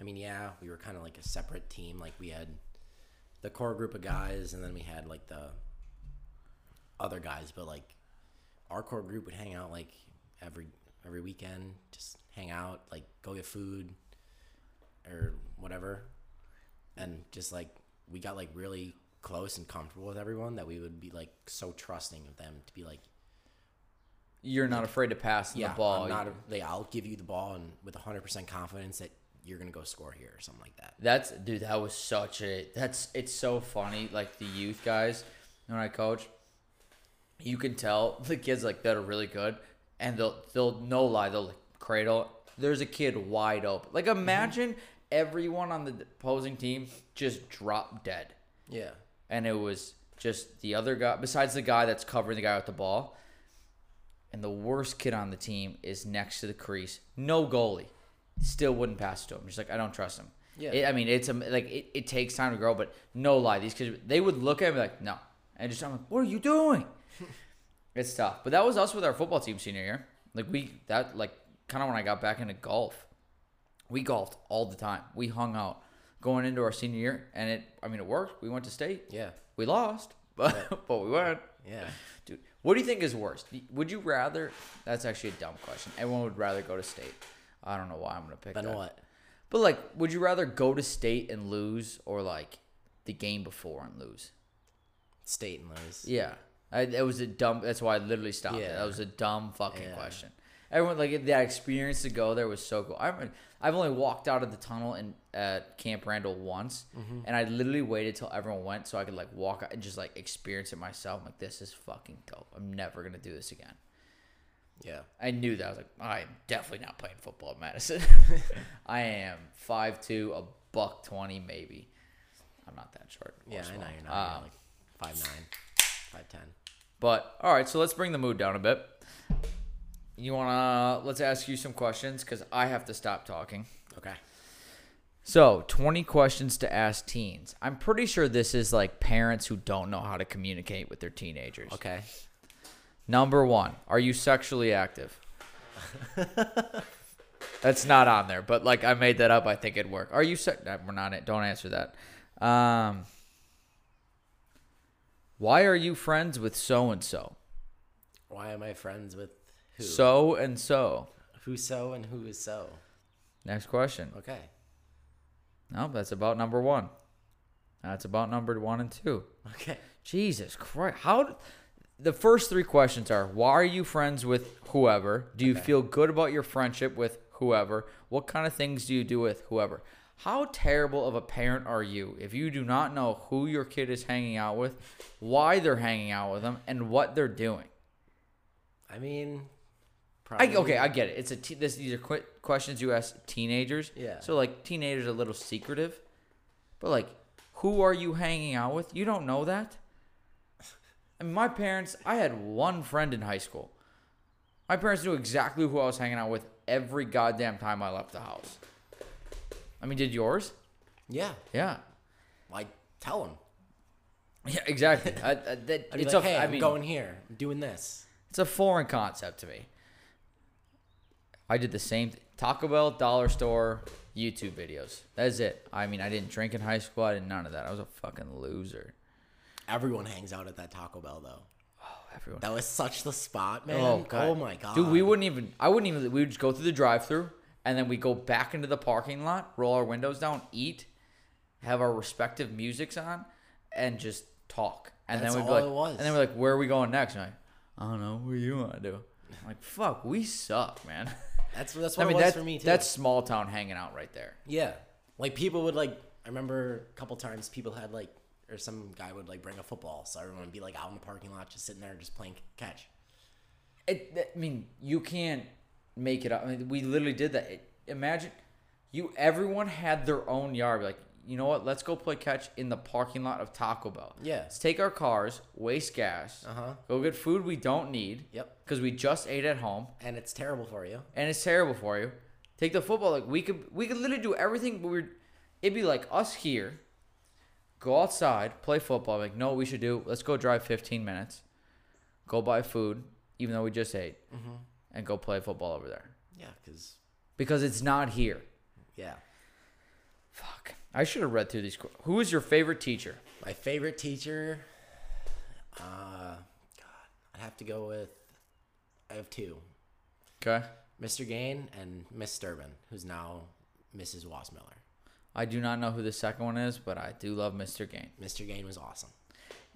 I mean, yeah, we were kind of like a separate team. Like, we had the core group of guys, and then we had, like, the other guys. But, like, our core group would hang out, like, every every weekend. Just hang out, like, go get food or whatever. And just, like, we got, like, really close and comfortable with everyone that we would be, like, so trusting of them to be, like, you're not afraid to pass yeah, the ball. I'm not a, I'll give you the ball and with one hundred percent confidence that you're gonna go score here or something like that. That's dude. That was such a. That's it's so funny. Like the youth guys, when I coach, you can tell the kids like that are really good, and they'll they'll no lie they'll like cradle. There's a kid wide open. Like imagine mm-hmm. everyone on the opposing team just drop dead. Yeah, and it was just the other guy besides the guy that's covering the guy with the ball, and the worst kid on the team is next to the crease. No goalie. Still wouldn't pass it to him. Just like, I don't trust him. Yeah. It, I mean, it's a, like it, it takes time to grow, but no lie, these kids, they would look at me like, no. And just I'm like, what are you doing? It's tough. But that was us with our football team senior year. Like we that like kind of when I got back into golf, we golfed all the time. We hung out going into our senior year, and it I mean it worked. We went to state. Yeah. We lost, but yeah. but we went. Yeah. Dude, what do you think is worse? Would you rather? That's actually a dumb question. Everyone would rather go to state. I don't know why I'm going to pick then that. Then what? But, like, would you rather go to state and lose or, like, the game before and lose? State and lose. Yeah. I, it was a dumb – that's why I literally stopped yeah. it. That was a dumb fucking yeah. question. Everyone, like, that experience to go there was so cool. I mean, I've only walked out of the tunnel in, at Camp Randall once, mm-hmm. and I literally waited till everyone went so I could, like, walk out and just, like, experience it myself. I'm like, this is fucking dope. I'm never going to do this again. Yeah, I knew that. I was like, I'm definitely not playing football at Madison. I am five two, a buck twenty maybe. I'm not that short. Yeah, I know you're not. Um, you're like five nine, five ten. But all right, so let's bring the mood down a bit. You wanna let's ask you some questions because I have to stop talking. Okay. So twenty questions to ask teens. I'm pretty sure this is like parents who don't know how to communicate with their teenagers. Okay. Number one, are you sexually active? That's not on there, but like I made that up. I think it'd work. Are you se- We're not. Don't answer that. Um, why are you friends with so and so? Why am I friends with who? So and so. Who so and who is so? Next question. Okay. No, that's about number one. That's about number one and two. Okay. Jesus Christ! How? The first three questions are, why are you friends with whoever? Do you okay. feel good about your friendship with whoever? What kind of things do you do with whoever? How terrible of a parent are you if you do not know who your kid is hanging out with, why they're hanging out with them, and what they're doing? I mean, probably. I, okay, I get it. It's a te- this, These are qu- questions you ask teenagers. Yeah. So, like, teenagers are a little secretive. But, like, who are you hanging out with? You don't know that. I mean, my parents, I had one friend in high school. My parents knew exactly who I was hanging out with every goddamn time I left the house. I mean, did yours? Yeah. Yeah. Like, tell them. Yeah, exactly. I, I, that, it's like, a, hey, I mean, I'm going here. I'm doing this. It's a foreign concept to me. I did the same th- Taco Bell, dollar store, YouTube videos. That's it. I mean, I didn't drink in high school. I did none of that. I was a fucking loser. Everyone hangs out at that Taco Bell, though. Oh, everyone. That was such the spot, man. Oh, God. Oh my God. Dude, we wouldn't even, I wouldn't even, we would just go through the drive-thru, and then we'd go back into the parking lot, roll our windows down, eat, have our respective musics on, and just talk. And That's then we'd all be like, it was. And then we're like, where are we going next? And I'm like, I don't know. What do you want to do? I'm like, fuck, we suck, man. That's that's what I mean, it was for me too. That's small town hanging out right there. Yeah, like people would like. I remember a couple times people had like, or some guy would like bring a football, so everyone would be like out in the parking lot, just sitting there, just playing catch. It, I mean, you can't make it up. I mean, we literally did that. It, imagine you. Everyone had their own yard. Like, you know what? Let's go play catch in the parking lot of Taco Bell. Yeah. Let's take our cars, waste gas, uh-huh. go get food we don't need. Yep. Because we just ate at home. And it's terrible for you. And it's terrible for you. Take the football. Like we could, we could literally do everything, but we're. It'd be like us here. Go outside, play football. Like, no, we should do. Let's go drive fifteen minutes. Go buy food, even though we just ate, mm-hmm. and go play football over there. Yeah, because. Because it's not here. Yeah. Fuck. I should have read through these. Who was your favorite teacher? My favorite teacher? Uh, God, I'd have to go with, I have two. Okay. Mister Gain and Miss Durbin, who's now Missus Wassmiller. I do not know who the second one is, but I do love Mister Gain. Mister Gain was awesome.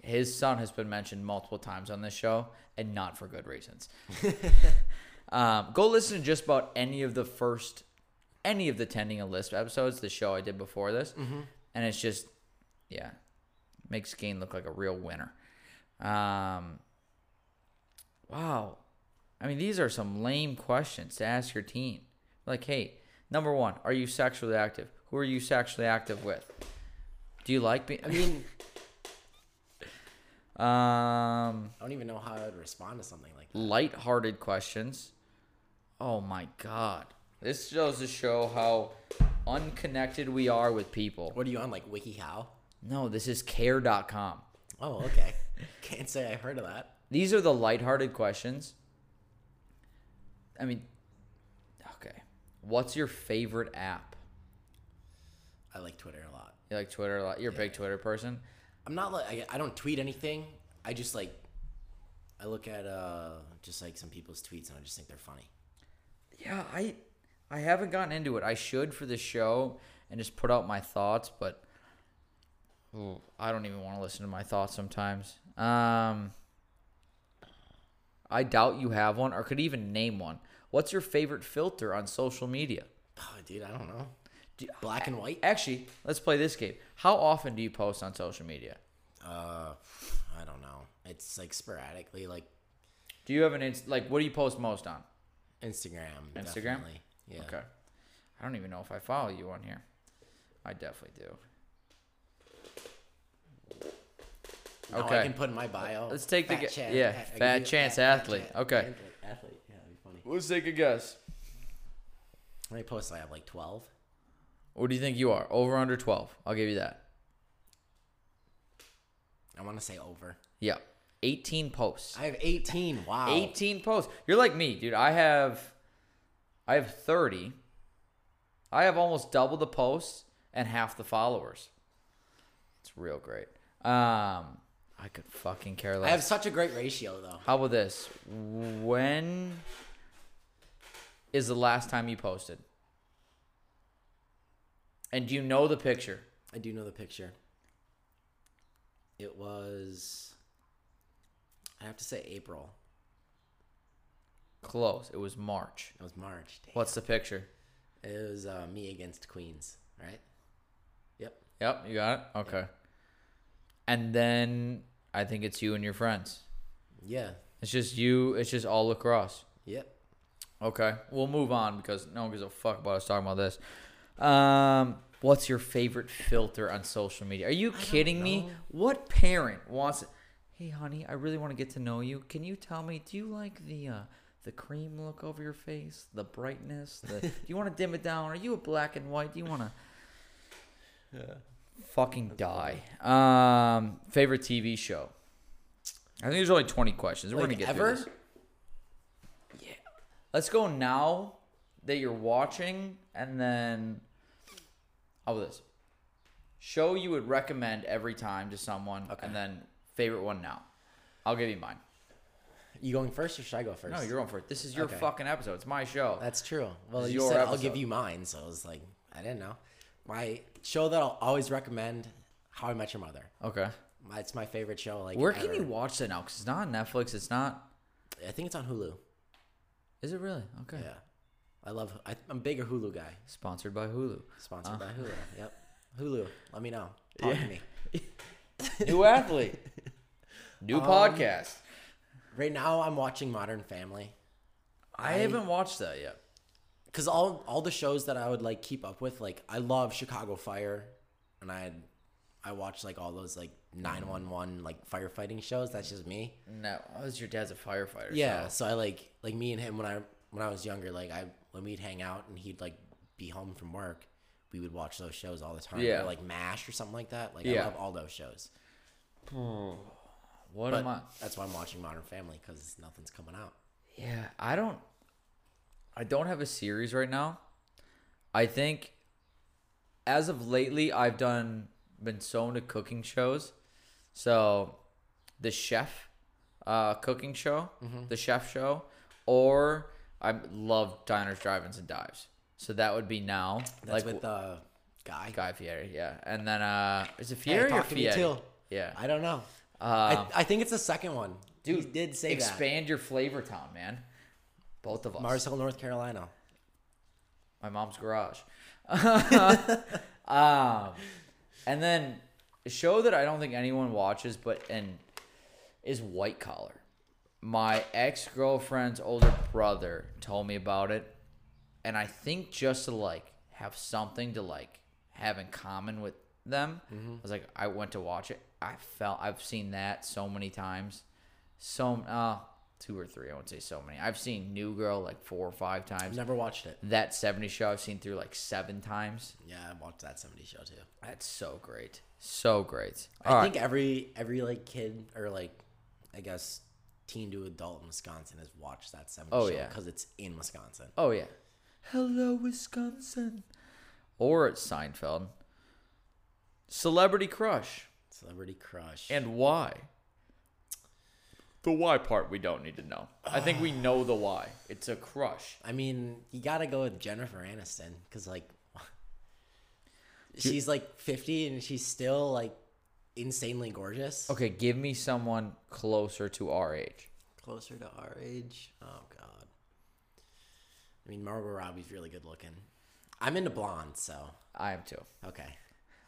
His son has been mentioned multiple times on this show, and not for good reasons. um, go listen to just about any of the first... any of the Tending a Lisp episodes, the show I did before this, mm-hmm. and it's just, yeah, makes Gain look like a real winner. Um, wow. I mean, these are some lame questions to ask your teen. Like, hey, number one, are you sexually active? Who are you sexually active with? Do you like being... I mean... um, I don't even know how I would respond to something like that. Lighthearted questions. Oh, my God. This shows to show how unconnected we are with people. What are you on, like WikiHow? No, this is care dot com. Oh, okay. Can't say I heard of that. These are the lighthearted questions. I mean, okay. What's your favorite app? I like Twitter a lot. You like Twitter a lot? You're yeah. a big Twitter person? I'm not like, I, I don't tweet anything. I just like, I look at uh, just like some people's tweets and I just think they're funny. Yeah, I... I haven't gotten into it. I should for the show and just put out my thoughts, but ooh, I don't even want to listen to my thoughts sometimes. Um, I doubt you have one or could even name one. What's your favorite filter on social media? Oh, dude, I don't know. Dude, Black and white? Actually, let's play this game. How often do you post on social media? Uh, I don't know. It's like sporadically. Like, do you have an inst- like? What do you post most on? Instagram. Instagram. Definitely. Yeah. Okay. I don't even know if I follow you on here. I definitely do. No, okay. I can put in my bio. Let's take fat the guess. Chan- yeah, I, I fat chance fat, athlete. Fat okay. Athlete. athlete. Yeah, that'd be funny. Let's take a guess. How many posts do I have? Like twelve? What do you think you are? Over or under twelve? I'll give you that. I want to say over. Yeah. eighteen posts. I have eighteen. Wow. eighteen posts. You're like me, dude. I have... I have thirty. I have almost double the posts and half the followers. It's real great. Um, I could fucking care less. I have such a great ratio, though. How about this? When is the last time you posted? And do you know the picture? I do know the picture. It was, I have to say, April. Close. It was March. It was March. Damn. What's the picture? It was uh, me against Queens, right? Yep. Yep, you got it? Okay. Yep. And then I think it's you and your friends. Yeah. It's just you. It's just all lacrosse. Yep. Okay. We'll move on because no one gives a fuck about us talking about this. Um, what's your favorite filter on social media? Are you I kidding me? What parent wants it? Hey, honey, I really want to get to know you. Can you tell me, do you like the... Uh, the cream look over your face, the brightness. The, do you want to dim it down? Are you a black and white? Do you want to yeah. fucking die? Um, favorite T V show? I think there's only twenty questions. We're like going to get ever? Through this. Yeah. Let's go now that you're watching, and then all of this. Show you would recommend every time to someone, okay. And then favorite one now. I'll give you mine. You going first or should I go first? No, you're going first. This is your okay. fucking episode. It's my show. That's true. Well, you said episode. I'll give you mine, so I was like, I didn't know. My show that I'll always recommend, How I Met Your Mother. Okay. My, it's my favorite show. Like, Where can ever. you watch that now? Because it's not on Netflix. It's not. I think it's on Hulu. Is it really? Okay. Yeah. I love I, I'm a bigger Hulu guy. Sponsored by Hulu. Sponsored uh. by Hulu. Yep. Hulu, let me know. Talk yeah. to me. New athlete. New um, podcast. Right now I'm watching Modern Family. I, I haven't watched that yet. Because all all the shows that I would like keep up with, like I love Chicago Fire, and I I watch like all those like nine one one like firefighting shows. That's just me. No, I was your dad's a firefighter. Yeah, so, so I like like me and him when I when I was younger, like I when we'd hang out and he'd like be home from work, we would watch those shows all the time. Yeah, or like MASH or something like that. Like yeah. I love all those shows. What but am I? That's why I'm watching Modern Family, because nothing's coming out. Yeah, I don't. I don't have a series right now. I think as of lately, I've done been so into cooking shows. So the chef uh, cooking show, mm-hmm. The Chef Show, or I love Diners, Drive-Ins and Dives. So that would be now. That's like, with uh, Guy. Guy Fieri, yeah. And then uh, is it Fieri hey, or Fieri? Too. Yeah. I don't know. Uh, I, I think it's the second one. Dude, he did say expand that. Expand your flavor town, man. Both of us. Mars Hill, North Carolina. My mom's garage. um, and then a show that I don't think anyone watches, but and is White Collar. My ex-girlfriend's older brother told me about it, and I think just to like have something to like have in common with them, mm-hmm. I was like, I went to watch it. I felt I've seen that so many times, so uh, two or three. I wouldn't say so many. I've seen New Girl like four or five times. Never watched it. That seventies Show I've seen through like seven times. Yeah, I watched That seventies Show too. That's so great, so great. All I right. think every every like kid or like I guess teen to adult in Wisconsin has watched That seventies oh, Show because yeah. it's in Wisconsin. Oh yeah. Hello, Wisconsin. Or at Seinfeld. Celebrity Crush. Celebrity Crush. And why? The why part we don't need to know. Uh, I think we know the why. It's a crush. I mean, you got to go with Jennifer Aniston because, like, she's, like, fifty and she's still, like, insanely gorgeous. Okay, give me someone closer to our age. Closer to our age? Oh, God. I mean, Margot Robbie's really good looking. I'm into blonde, so. I am too. Okay.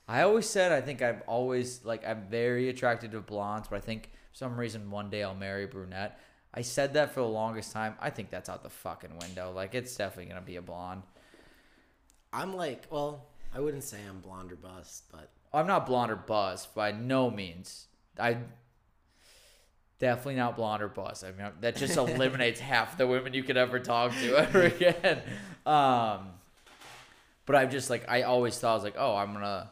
I always said I think I've always, like, I'm very attracted to blondes, but I think for some reason one day I'll marry a brunette. I said that for the longest time. I think that's out the fucking window. Like, it's definitely going to be a blonde. I'm like, well, I wouldn't say I'm blonde or bust, but. I'm not blonde or bust by no means. I Definitely not blonde or bust. I mean, that just eliminates half the women you could ever talk to ever again. Um, but I've just like I always thought I was like, oh, I'm gonna,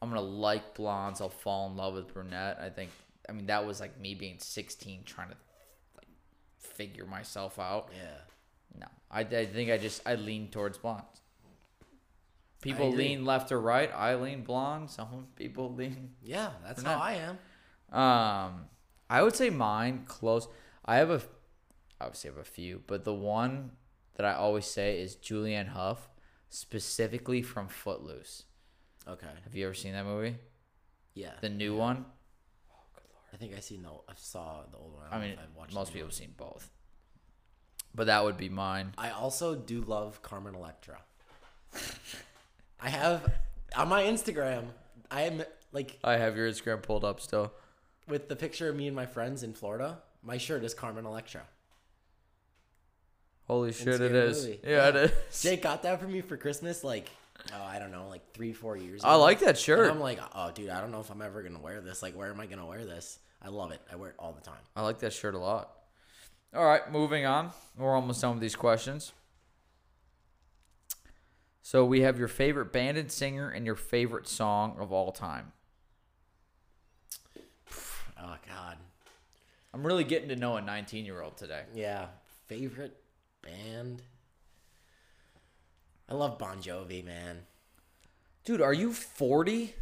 I'm gonna like blondes. I'll fall in love with brunette. I think. I mean, that was like me being sixteen trying to like figure myself out. Yeah. No, I, I think I just I lean towards blondes. People lean left or right. I lean blonde. Some people lean. Yeah, that's brunette. How I am. Um. I would say mine close. I have a, obviously have a few, but the one that I always say is Julianne Hough, specifically from Footloose. Okay. Have you ever seen that movie? Yeah. The new yeah. one. Oh, good lord! I think I seen the I saw the old one. I, I mean, watched most people have seen both. But that would be mine. I also do love Carmen Electra. I have on my Instagram. I am like. I have your Instagram pulled up still. With the picture of me and my friends in Florida, my shirt is Carmen Electra. Holy shit, it is. Yeah, yeah, it is. Jake got that for me for Christmas, like, oh, I don't know, like three, four years ago. I like that shirt. And I'm like, oh, dude, I don't know if I'm ever going to wear this. Like, where am I going to wear this? I love it. I wear it all the time. I like that shirt a lot. All right, moving on. We're almost done with these questions. So we have your favorite band and singer and your favorite song of all time. Oh, God. I'm really getting to know a nineteen-year-old today. Yeah. Favorite band? I love Bon Jovi, man. Dude, are you forty?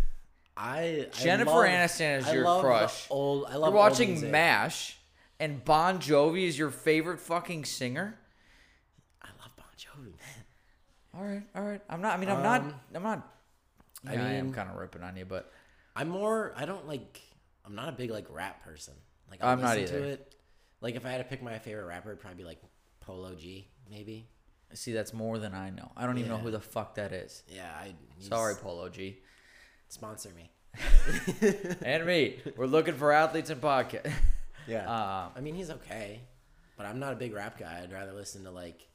I, I Jennifer love, Aniston is I your crush. Old, I love You're watching old MASH, and Bon Jovi is your favorite fucking singer. I love Bon Jovi, man. All right, all right. I'm not. I mean, I'm um, not. I'm not. Yeah, I mean, I am kind of ripping on you, but I'm more. I don't like. I'm not a big like rap person. Like I'll I'm not either. To it. Like if I had to pick my favorite rapper, it'd probably be like Polo G, maybe. See, that's more than I know. I don't yeah. even know who the fuck that is. Yeah, I. Sorry, Polo G. Sponsor me. And me. We're looking for athletes and podcasts. Yeah. Um, I mean, he's okay, but I'm not a big rap guy. I'd rather listen to like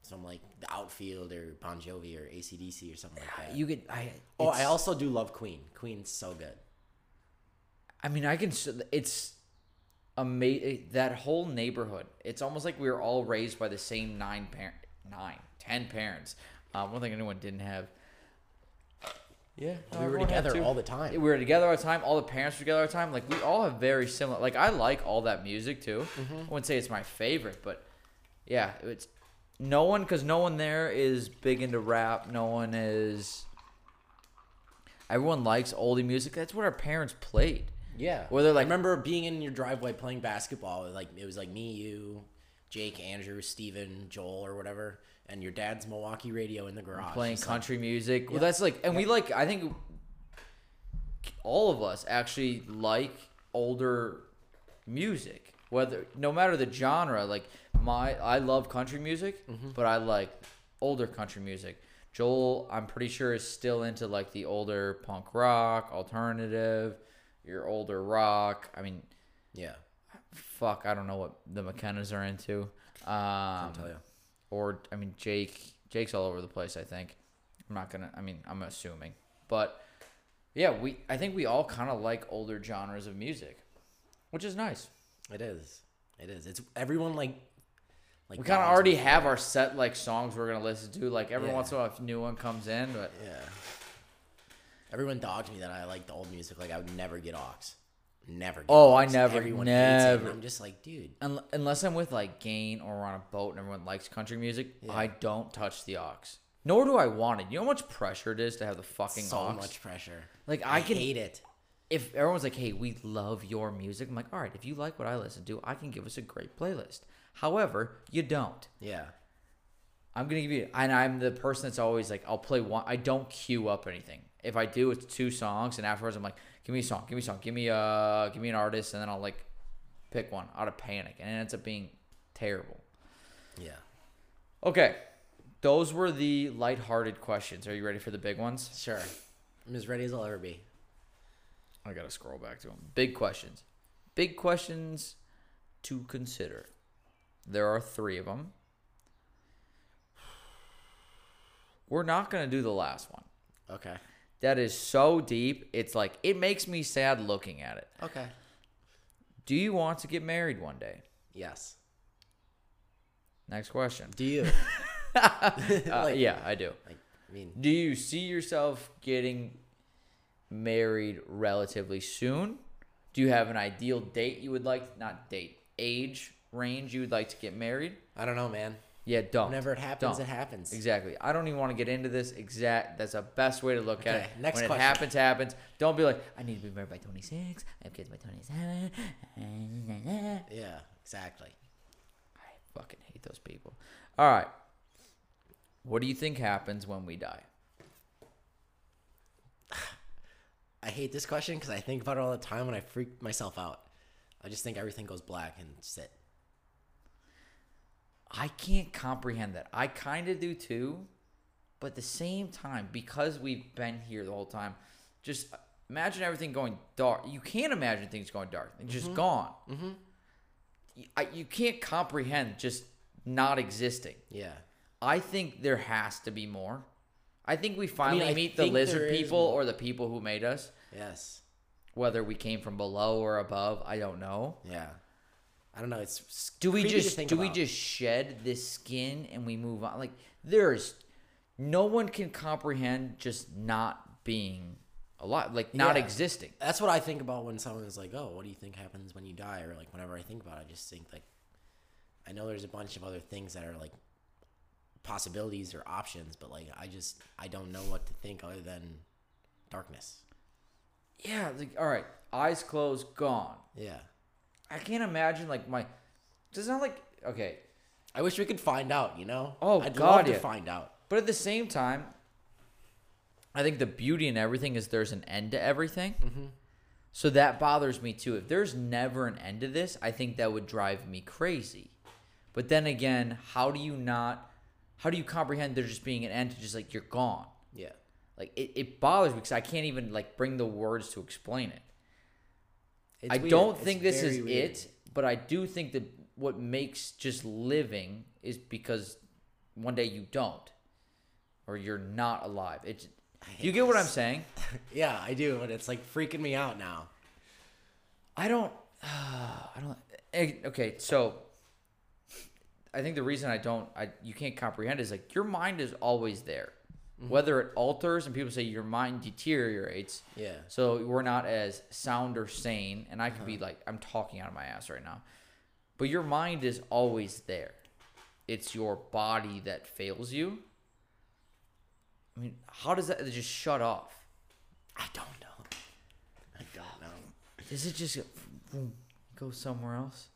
some like The Outfield or Bon Jovi or A C D C or something like that. You could. I. Oh, I also do love Queen. Queen's so good. I mean, I can. It's amazing. That whole neighborhood. It's almost like we were all raised by the same nine parent, nine, ten parents. Um, I don't think anyone didn't have. Yeah, no, we were together all the time. We were together all the time. All the parents were together all the time. Like, we all have very similar. Like, I like all that music, too. Mm-hmm. I wouldn't say it's my favorite, but, yeah. It's no one, because no one there is big into rap. No one is. Everyone likes oldie music. That's what our parents played. Yeah. Whether, like, I remember being in your driveway playing basketball. Like, it was, like, me, you, Jake, Andrew, Steven, Joel, or whatever. And your dad's Milwaukee radio in the garage. Playing it's country like, music. Well, yeah. that's like... And yeah. we like... I think all of us actually like older music. Whether... No matter the genre. Like, my... I love country music, mm-hmm. but I like older country music. Joel, I'm pretty sure, is still into, like, the older punk rock, alternative, your older rock. I mean... Yeah. Fuck, I don't know what the McKennas are into. Um, I'll tell you. Or, I mean, Jake, Jake's all over the place, I think. I'm not going to, I mean, I'm assuming. But, yeah, we. I think we all kind of like older genres of music, which is nice. It is. It is. It's everyone, like. like we kind of already have our set, like, songs we're going to listen to. Like, every yeah. once in a while, a new one comes in. But yeah. Everyone dogs me that I like the old music. Like, I would never get aux. Never. Get oh, aux. I never. Everyone never. I'm just like, dude. Unless I'm with like Gain or we're on a boat and everyone likes country music, yeah. I don't touch the aux. Nor do I want it. You know how much pressure it is to have the fucking so aux? So much pressure. Like I, I can hate it. If everyone's like, "Hey, we love your music," I'm like, "All right, if you like what I listen to, I can give us a great playlist." However, you don't. Yeah. I'm gonna give you, and I'm the person that's always like, "I'll play one." I don't queue up anything. If I do, it's two songs, and afterwards, I'm like. Give me a song, give me a song, give me uh, give me an artist, and then I'll, like, pick one out of panic. And it ends up being terrible. Yeah. Okay. Those were the lighthearted questions. Are you ready for the big ones? Sure. I'm as ready as I'll ever be. I got to scroll back to them. Big questions. Big questions to consider. There are three of them. We're not going to do the last one. Okay. That is so deep. It's like, it makes me sad looking at it. Okay. Do you want to get married one day? Yes. Next question. Do you? uh, like, yeah, I do. Like, I mean, do you see yourself getting married relatively soon? Do you have an ideal date you would like, not date, age range you would like to get married? I don't know, man. Yeah, don't. Whenever it happens, don't. It happens. Exactly. I don't even want to get into this. Exact. That's the best way to look okay, at it. Next when question. When it happens, happens. Don't be like, I need to be married by twenty-six. I have kids by twenty-seven. Yeah, exactly. I fucking hate those people. All right. What do you think happens when we die? I hate this question because I think about it all the time and I freak myself out. I just think everything goes black and sit. I can't comprehend that. I kind of do too, but at the same time, because we've been here the whole time, just imagine everything going dark. You can't imagine things going dark. It's just mm-hmm. gone. Mm-hmm. I, you can't comprehend just not existing. Yeah. I think there has to be more. I think we finally I mean, I meet the lizard people or the people who made us. Yes. Whether we came from below or above, I don't know. Yeah. I don't know. It's do we just do about. we just shed this skin and we move on? Like there's no one can comprehend just not being alive, like not yeah. existing. That's what I think about when someone's like, "Oh, what do you think happens when you die?" Or like whenever I think about it, I just think like, I know there's a bunch of other things that are like possibilities or options, but like I just I don't know what to think other than darkness. Yeah, like, all right, eyes closed, gone. Yeah, I can't imagine like my. It's not like okay. I wish we could find out, you know. Oh I'd God, love to yeah. find out. But at the same time, I think the beauty in everything is there's an end to everything. Mm-hmm. So that bothers me too. If there's never an end to this, I think that would drive me crazy. But then again, how do you not? How do you comprehend there just being an end to just like you're gone? Yeah. Like it, it bothers me because I can't even like bring the words to explain it. It's I weird. don't think it's this is weird. it, but I do think that what makes just living is because one day you don't, or you're not alive. It's you get this. What I'm saying? Yeah, I do, and it's like freaking me out now. I don't. Uh, I don't. Okay, so I think the reason I don't, I you can't comprehend is like your mind is always there. Mm-hmm. Whether it alters, and people say your mind deteriorates. Yeah. So we're not as sound or sane, and I could uh-huh. be like, I'm talking out of my ass right now. But your mind is always there. It's your body that fails you. I mean, how does that just shut off? I don't know. I don't know. Does it just go somewhere else?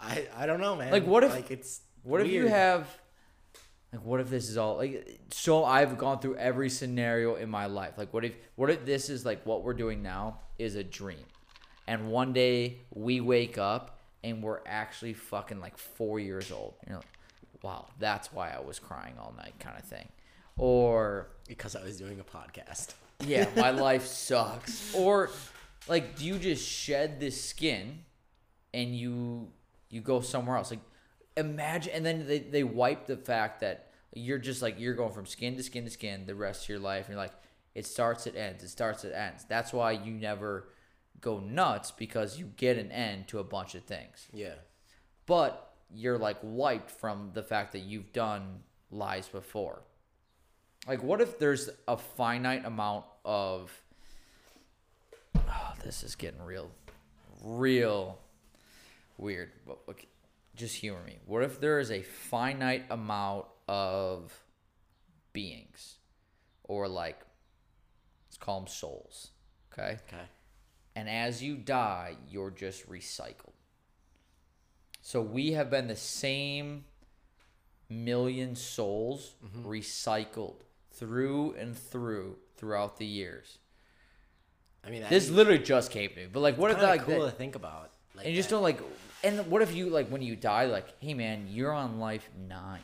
I I don't know, man. Like what if like it's what weird. if you have Like, what if this is all, like, so I've gone through every scenario in my life. Like, what if, what if this is, like, what we're doing now is a dream? And one day we wake up and we're actually fucking, like, four years old. You know, wow, that's why I was crying all night kind of thing. Or. Because I was doing a podcast. Yeah, my life sucks. Or, like, do you just shed this skin and you, you go somewhere else? Like. Imagine, and then they, they wipe the fact that you're just like, you're going from skin to skin to skin the rest of your life. And you're like, it starts, it ends, it starts, it ends. That's why you never go nuts because you get an end to a bunch of things. Yeah. But you're like wiped from the fact that you've done lies before. Like, what if there's a finite amount of, oh, this is getting real, real weird. But okay. Just humor me. What if there is a finite amount of beings, or like, let's call them souls, okay? Okay. And as you die, you're just recycled. So we have been the same million souls mm-hmm. recycled through and through throughout the years. I mean, this I, literally just came to me. But like, it's what if that, like cool that, to think about? Like and you just don't like. And what if you, like, when you die, like, hey, man, you're on life nine.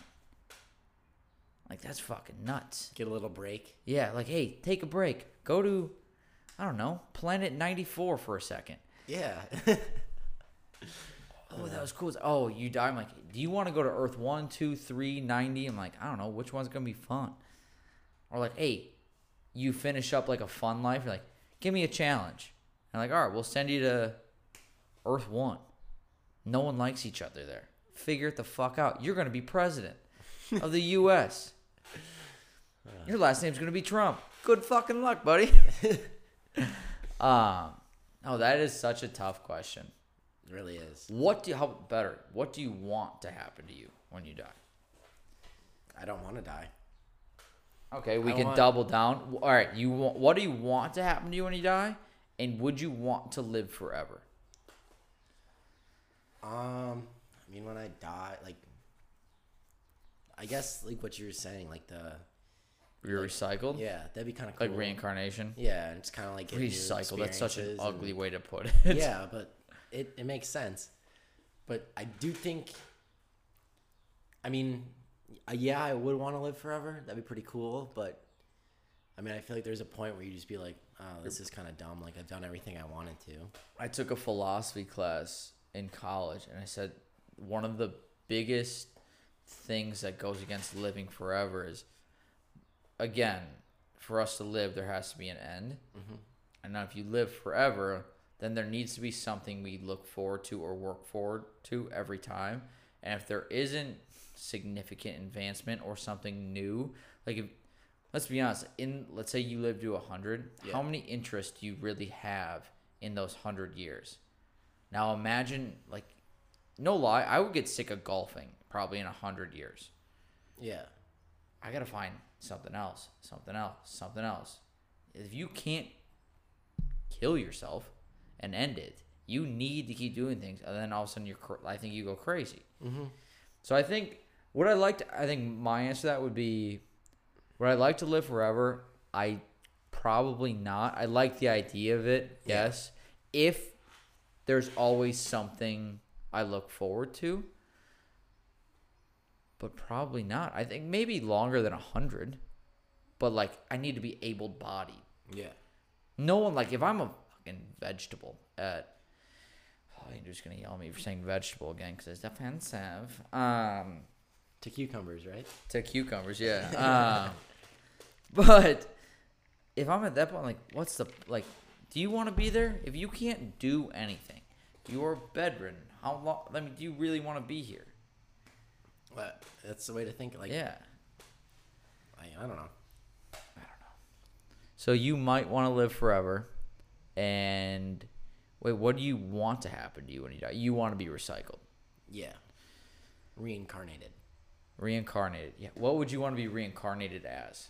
Like, that's fucking nuts. Get a little break. Yeah, like, hey, take a break. Go to, I don't know, Planet ninety-four for a second. Yeah. Oh, that was cool. Oh, you die. I'm like, do you want to go to Earth one, two, three, ninety? I'm like, I don't know. Which one's going to be fun? Or, like, hey, you finish up, like, a fun life. You're like, give me a challenge. And I'm like, all right, we'll send you to Earth one. No one likes each other there. Figure it the fuck out. You're going to be president of the U S Your last name's going to be Trump. Good fucking luck, buddy. um, oh, that is such a tough question. It really is. What do you, how better? What do you want to happen to you when you die? I don't want to die. Okay, we can want... double down. All right, you want, what do you want to happen to you when you die? And would you want to live forever? Um, I mean, when I die, like, I guess, like, what you were saying, like, the... You're like, recycled? Yeah, that'd be kind of cool. Like, reincarnation? Yeah, and it's kind of like... Recycled, that's such an ugly and, way to put it. Yeah, but it, it makes sense. But I do think, I mean, yeah, I would want to live forever. That'd be pretty cool, but, I mean, I feel like there's a point where you just be like, oh, this is kind of dumb. Like, I've done everything I wanted to. I took a philosophy class in college, and I said one of the biggest things that goes against living forever is, again, for us to live, there has to be an end. Mm-hmm. And now if you live forever, then there needs to be something we look forward to or work forward to every time. And if there isn't significant advancement or something new, like if, let's be honest, in let's say you live to one hundred, yeah. How many interests do you really have in those one hundred years? Now imagine, like, no lie, I would get sick of golfing probably in a hundred years. Yeah. I gotta find something else, something else, something else. If you can't kill yourself and end it, you need to keep doing things, and then all of a sudden you're. Cr- I think you go crazy. Mm-hmm. So I think what I like to. I think my answer to that would be, would I like to live forever? I probably not. I like the idea of it. Yeah. Yes, if there's always something I look forward to. But probably not. I think maybe longer than one hundred. But, like, I need to be able-bodied. Yeah. No one, like, if I'm a fucking vegetable at... Oh, you're just going to yell at me for saying vegetable again because it's offensive. Um, to cucumbers, right? To cucumbers, yeah. um, but if I'm at that point, like, what's the... Like, do you want to be there? If you can't do anything, you are bedridden. How long... I mean, do you really want to be here? But that's the way to think. Like, yeah. Like, I don't know. I don't know. So you might want to live forever. And wait, what do you want to happen to you when you die? You want to be recycled. Yeah. Reincarnated. Reincarnated. Yeah. What would you want to be reincarnated as?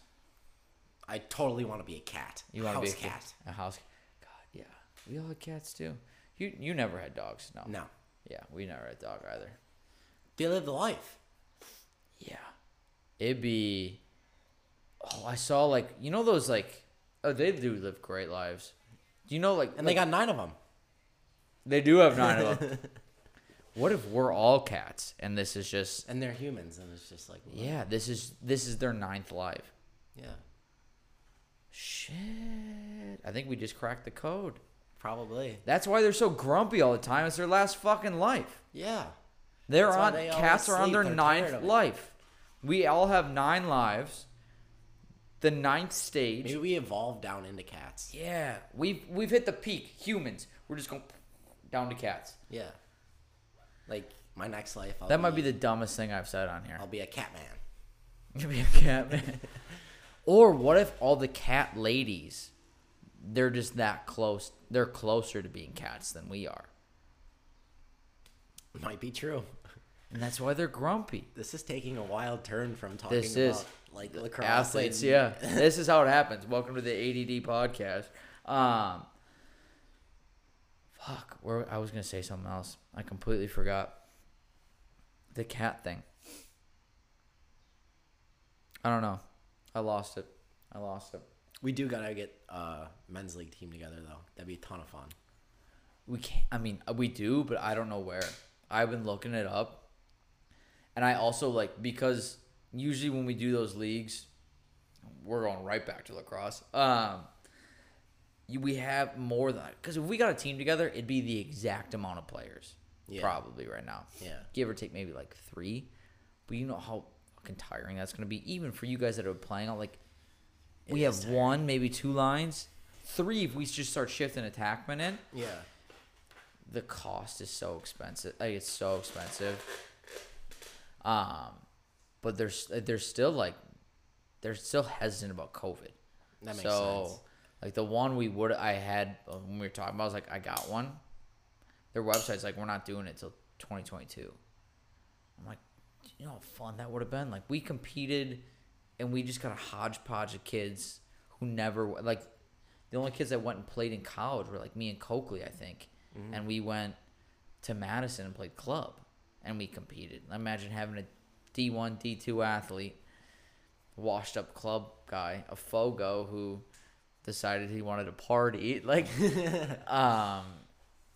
I totally want to be a cat. You want to be a cat? cat? A house cat. God, yeah. We all had cats too. You you never had dogs, no? No. Yeah, we never had a dog either. They live the life. Yeah. It'd be... Oh, I saw, like... You know those, like... Oh, they do live great lives. Do you know, like... And like, they got nine of them. They do have nine of them. What if we're all cats, and this is just... And they're humans, and it's just like... What? Yeah, this is this is their ninth life. Yeah. Shit. I think we just cracked the code. Probably. That's why they're so grumpy all the time. It's their last fucking life. Yeah. They're on, they cats are on their ninth life. We all have nine lives. The ninth stage. Maybe we evolved down into cats. Yeah. We've, we've hit the peak. Humans. We're just going down to cats. Yeah. Like, my next life. I'll that be, might be the dumbest thing I've said on here. I'll be a cat man. You'll be a cat man. Or what if all the cat ladies, they're just that close. They're closer to being cats than we are. Might be true. And that's why they're grumpy. This is taking a wild turn from talking this about, is, like, lacrosse. Athletes, and... yeah. This is how it happens. Welcome to the A D D podcast. Um, fuck. Where, I was going to say something else. I completely forgot. The cat thing. I don't know. I lost it. I lost it. We do got to get a men's league team together, though. That'd be a ton of fun. We can't. I mean, we do, but I don't know where. I've been looking it up. And I also, like, because usually when we do those leagues, we're going right back to lacrosse. Um, we have more than, because if we got a team together, it'd be the exact amount of players, yeah. Probably right now. Yeah, give or take maybe like three. But you know how fucking tiring that's going to be, even for you guys that are playing. Like, it we have tiring. One, maybe two lines, three if we just start shifting attackmen in. Yeah, the cost is so expensive. Like, it's so expensive. Um, but there's there's still like they're still hesitant about COVID. That makes so, sense. Like the one we would I had when we were talking about, I was like, I got one. Their website's like, we're not doing it till twenty twenty-two. I'm like, you know how fun that would have been? Like, we competed and we just got a hodgepodge of kids who never like the only kids that went and played in college were like me and Coakley, I think. Mm-hmm. And we went to Madison and played club. And we competed. Imagine having a D one, D two athlete, washed up club guy, a Fogo who decided he wanted to party. Like, um,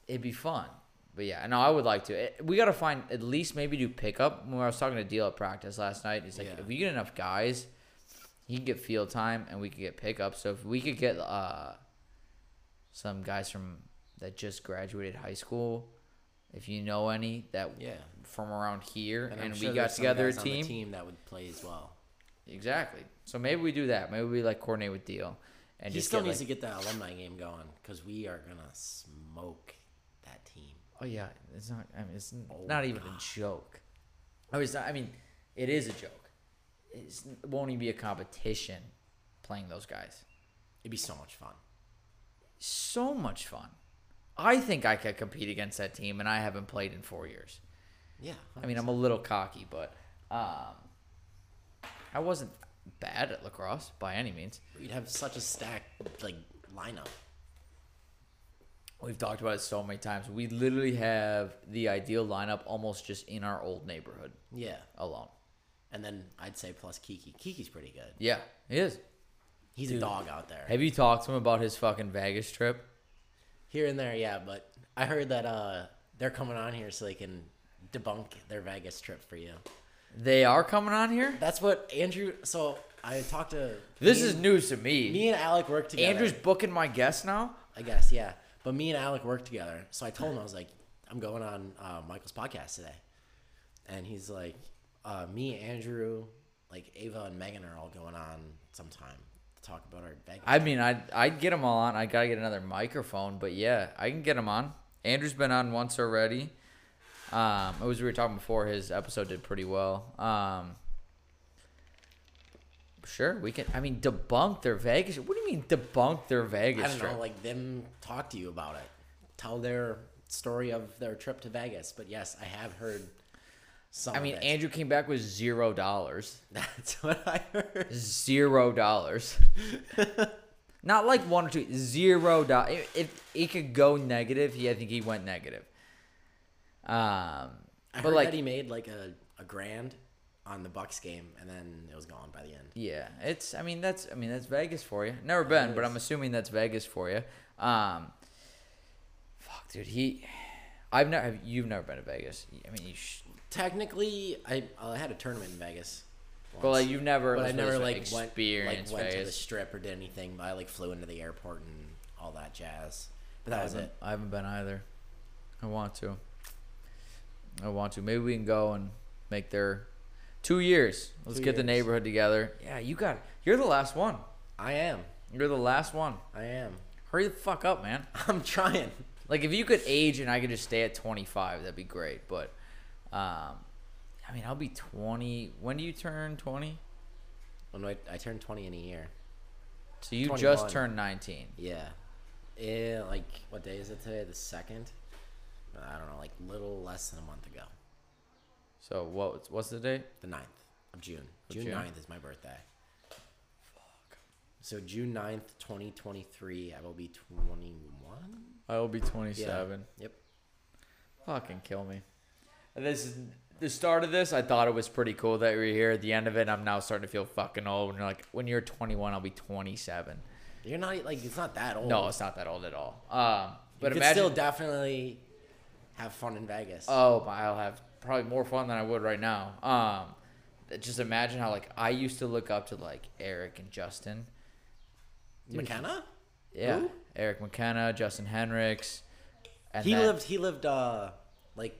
it'd be fun. But yeah, no, I would like to. It, we got to find at least maybe do pickup. When I was talking to Deal at practice last night, he's like, yeah. If we get enough guys, he can get field time and we could get pickup. So if we could get uh, some guys from that just graduated high school. If you know any that yeah. from around here, and, and sure we got together a team, team that would play as well. Exactly. So maybe we do that. Maybe we like coordinate with Deal. And he just still get, needs like, to get that alumni game going because we are gonna smoke that team. Oh yeah, it's not. I mean, it's oh, not even God. a joke. I was. I mean, it is a joke. It's, it won't even be a competition playing those guys. It'd be so much fun. So much fun. I think I could compete against that team, and I haven't played in four years. Yeah. one hundred percent. I mean, I'm a little cocky, but um, I wasn't bad at lacrosse by any means. You'd have such a stacked like lineup. We've talked about it so many times. We literally have the ideal lineup almost just in our old neighborhood. Yeah. Alone. And then I'd say plus Kiki. Kiki's pretty good. Yeah, he is. He's Dude, a dog out there. Have you talked to him about his fucking Vegas trip? Here and there, yeah. But I heard that uh, they're coming on here so they can debunk their Vegas trip for you. They are coming on here? That's what Andrew... So I talked to... This is and, news to me. Me and Alec work together. Andrew's booking my guests now? I guess, yeah. But me and Alec work together. So I told him, I was like, I'm going on uh, Michael's podcast today. And he's like, uh, me, Andrew, like Ava and Megan are all going on sometime to talk about our Vegas. I mean, I'd, I'd get them all on. I got to get another microphone. But, yeah, I can get them on. Andrew's been on once already. Um, it was we were talking before. His episode did pretty well. Um, sure, we can. I mean, debunk their Vegas. What do you mean debunk their Vegas? I don't trip? know. Like them talk to you about it, tell their story of their trip to Vegas. But yes, I have heard. Some I mean, of it. Andrew came back with zero dollars. That's what I heard. Zero dollars. Not like one or two. Zero dollars. If it could go negative, he I think he went negative. Um, I but heard like, that he made like a, a grand on the Bucks game, and then it was gone by the end. Yeah, it's. I mean, that's. I mean, that's Vegas for you. Never been, but I'm assuming that's Vegas for you. Um, fuck, dude. He, I've never. You've never been to Vegas. I mean, you sh- technically, I I had a tournament in Vegas. Once, but like you've never. But I never like experienced went, like, went Vegas. to the strip or did anything. But I like flew into the airport and all that jazz. But that I was it. I haven't been either. I want to. I want to. Maybe we can go and make their two years. Let's two get years. the neighborhood together. Yeah, you got it. You're the last one. I am. You're the last one. I am. Hurry the fuck up, man. I'm trying. Like, if you could age and I could just stay at twenty-five, that'd be great. But, um, I mean, I'll be twenty. When do you turn twenty? When I, I turn twenty in a year. So you twenty-one. Just turned nineteen. Yeah. Yeah. Like, what day is it today? The second? I don't know, like a little less than a month ago. So what? What's the date? The ninth of June. Of June, June ninth is my birthday. Fuck. So June ninth, twenty twenty-three, I will be twenty-one? I will be twenty-seven. Yeah. Yep. Fucking kill me. This is, the start of this, I thought it was pretty cool that we were here. At the end of it, I'm now starting to feel fucking old. When you're like, when you're twenty-one, I'll be twenty-seven. You're not, like, it's not that old. No, it's not that old at all. Um, but imagine. It's still definitely... Have fun in Vegas. Oh, I'll have probably more fun than I would right now. Um, just imagine how like I used to look up to like Eric and Justin. Dude, McKenna? Yeah, Who? Eric McKenna, Justin Henricks. And he that, lived. He lived. Uh, like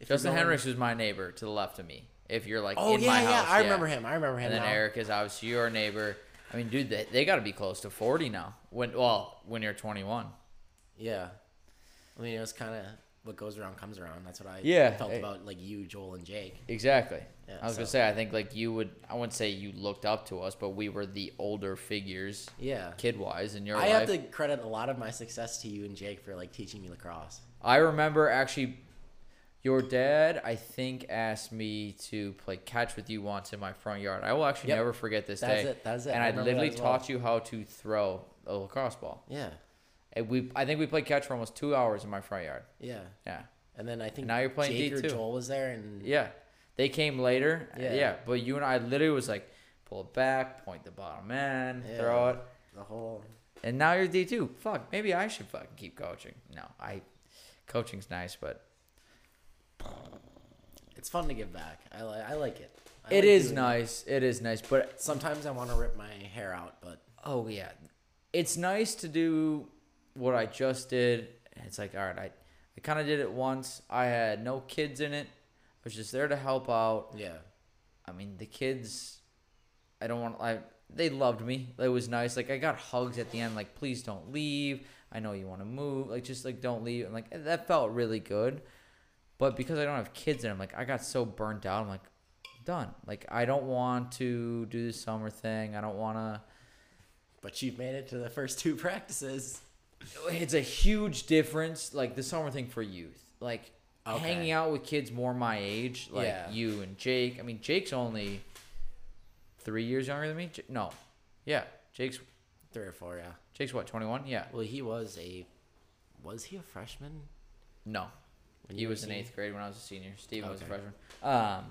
if Justin going... Henricks was my neighbor to the left of me. If you're like, oh in yeah, my house, yeah, I yeah. remember him. I remember him. And then now. Eric is obviously your neighbor. I mean, dude, they, they got to be close to forty now. When well, when you're twenty-one. Yeah, I mean it was kind of. What goes around comes around. That's what I yeah, felt I, about like you, Joel, and Jake. Exactly. Yeah, I was so. gonna say I think like you would. I wouldn't say you looked up to us, but we were the older figures. Yeah. Kid wise in your I life. I have to credit a lot of my success to you and Jake for like teaching me lacrosse. I remember actually, your dad I think asked me to play catch with you once in my front yard. I will actually yep. never forget this That's day. That's it. That's it. And I, I literally well. taught you how to throw a lacrosse ball. Yeah. And we, I think we played catch for almost two hours in my front yard. Yeah. Yeah. And then I think and now you're playing Jake D two. Or Joel was there. And yeah. They came later. Yeah. yeah. But you and I literally was like, pull it back, point the bottom end, yeah. throw it. The whole. And now you're D two. Fuck. Maybe I should fucking keep coaching. No. I. Coaching's nice, but. It's fun to give back. I, li- I like it. I it like is nice. It. it is nice. But sometimes I want to rip my hair out, but. Oh, yeah. It's nice to do. What I just did, it's like, all right, I, I kind of did it once. I had no kids in it. I was just there to help out. Yeah. I mean, the kids, I don't want to, they loved me. It was nice. Like, I got hugs at the end, like, please don't leave. I know you want to move. Like, just, like, don't leave. And, like, that felt really good. But because I don't have kids in it, I'm like, I got so burnt out. I'm like, done. Like, I don't want to do the summer thing. I don't want to. But you've made it to the first two practices. It's a huge difference, like the summer thing for youth, like okay. hanging out with kids more my age, like yeah. you and Jake. I mean, Jake's only three years younger than me? J- no. Yeah. Jake's three or four, yeah. Jake's what, twenty-one? Yeah. Well, he was a... Was he a freshman? No. When he was in eighth grade when I was a senior. Steven okay. was a freshman. Um,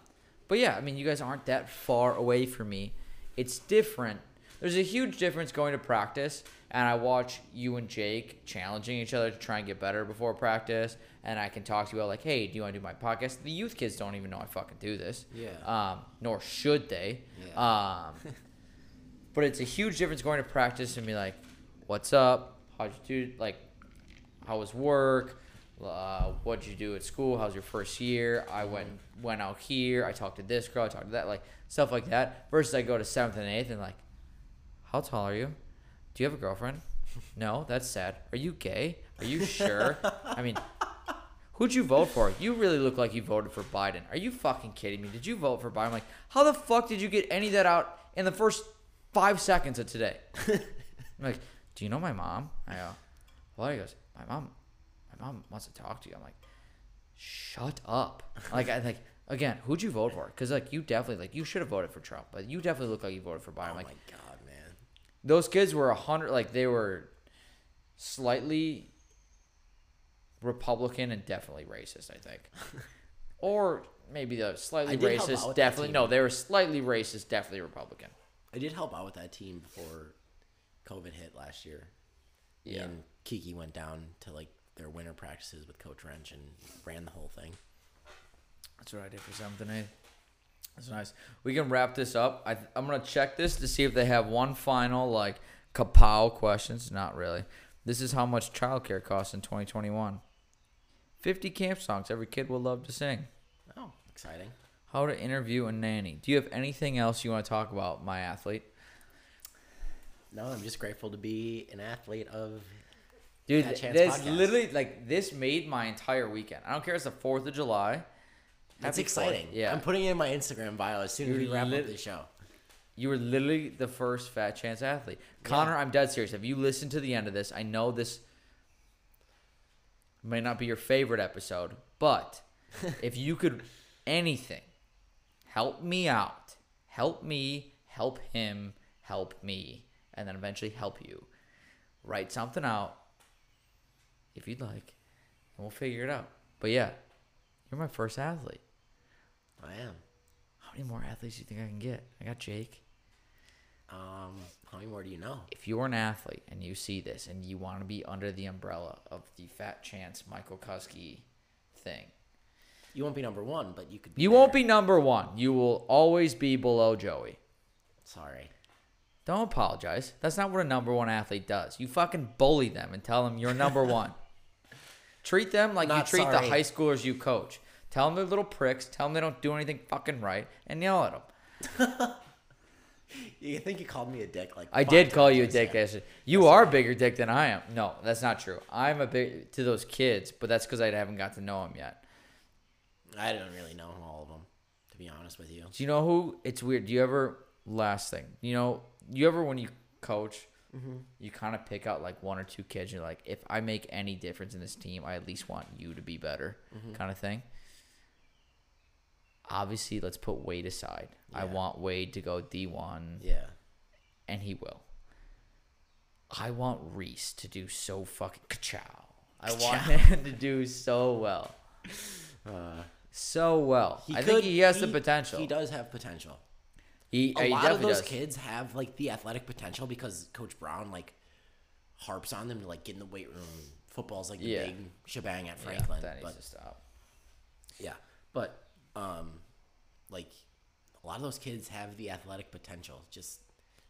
but yeah, I mean, you guys aren't that far away from me. It's different. There's a huge difference going to practice, and I watch you and Jake challenging each other to try and get better before practice, and I can talk to you about, like, hey, do you want to do my podcast? The youth kids don't even know I fucking do this. Yeah. Um, nor should they. Yeah. Um, but it's a huge difference going to practice and be like, what's up? How'd you do? Like, how was work? Uh, what'd you do at school? How's your first year? I went went out here. I talked to this girl. I talked to that. Like, stuff like that. Versus I go to seventh and eighth and, like, how tall are you? Do you have a girlfriend? No, that's sad. Are you gay? Are you sure? I mean, who'd you vote for? You really look like you voted for Biden. Are you fucking kidding me? Did you vote for Biden? I'm like, how the fuck did you get any of that out in the first five seconds of today? I'm like, do you know my mom? I go, well, he goes, my mom, my mom wants to talk to you. I'm like, shut up. Like, I like, again, who'd you vote for? Because, like, you definitely, like, you should have voted for Trump, but you definitely look like you voted for Biden. Oh, like, my God. Those kids were a hundred, like they were slightly Republican and definitely racist, I think. Or maybe they're slightly racist, definitely. No, they were slightly racist, definitely Republican. I did help out with that team before COVID hit last year. Yeah. And Kiki went down to, like, their winter practices with Coach Wrench and ran the whole thing. That's what I did for seventh and eighth. That's nice. We can wrap this up. I, I'm going to check this to see if they have one final, like, kapow questions. Not really. This is how much childcare costs in twenty twenty-one. fifty camp songs every kid will love to sing. Oh, exciting. How to interview a nanny. Do you have anything else you want to talk about, my athlete? No, I'm just grateful to be an athlete of... Dude, Fat Chance this podcast. Literally, like, this made my entire weekend. I don't care if it's the fourth of July. That's exciting. Yeah. I'm putting it in my Instagram bio as soon as You're we wrap li- up the show. You were literally the first Fat Chance athlete. Connor, yeah. I'm dead serious. If you listen to the end of this, I know this may not be your favorite episode, but if you could anything, help me out. Help me, help him, help me, and then eventually help you. Write something out if you'd like, and we'll figure it out. But yeah, you're my first athlete. I am. How many more athletes do you think I can get? I got Jake. Um, how many more do you know? If you're an athlete and you see this and you want to be under the umbrella of the Fat Chance Michael Kuski thing. You won't be number one, but you could be You there. won't be number one. You will always be below Joey. Sorry. Don't apologize. That's not what a number one athlete does. You fucking bully them and tell them you're number one. Treat them like Not you treat sorry. the high schoolers you coach. Tell them they're little pricks. Tell them they don't do anything fucking right, and yell at them. You think you called me a dick? Like I did call you a dick. Said. You that's are a bigger dick than I am. No, that's not true. I'm a big to those kids, but that's because I haven't got to know them yet. I don't really know all of them, to be honest with you. Do you know who? It's weird. Do you ever? Last thing, you know, you ever when you coach. Mm-hmm. You kind of pick out like one or two kids. You're like, if I make any difference in this team, I at least want you to be better, mm-hmm. kind of thing. Obviously, let's put Wade aside. Yeah. I want Wade to go D one. Yeah, and he will. I want Reese to do so fucking ka-chow. I want him to do so well, uh, so well. I could, think he has he, the potential. He does have potential. He, a he lot of those does. kids have, like, the athletic potential because Coach Brown, like, harps on them to, like, get in the weight room. Football's, like, the yeah. big shebang at Franklin. Yeah, that needs to stop. Yeah. But, um, like, a lot of those kids have the athletic potential. Just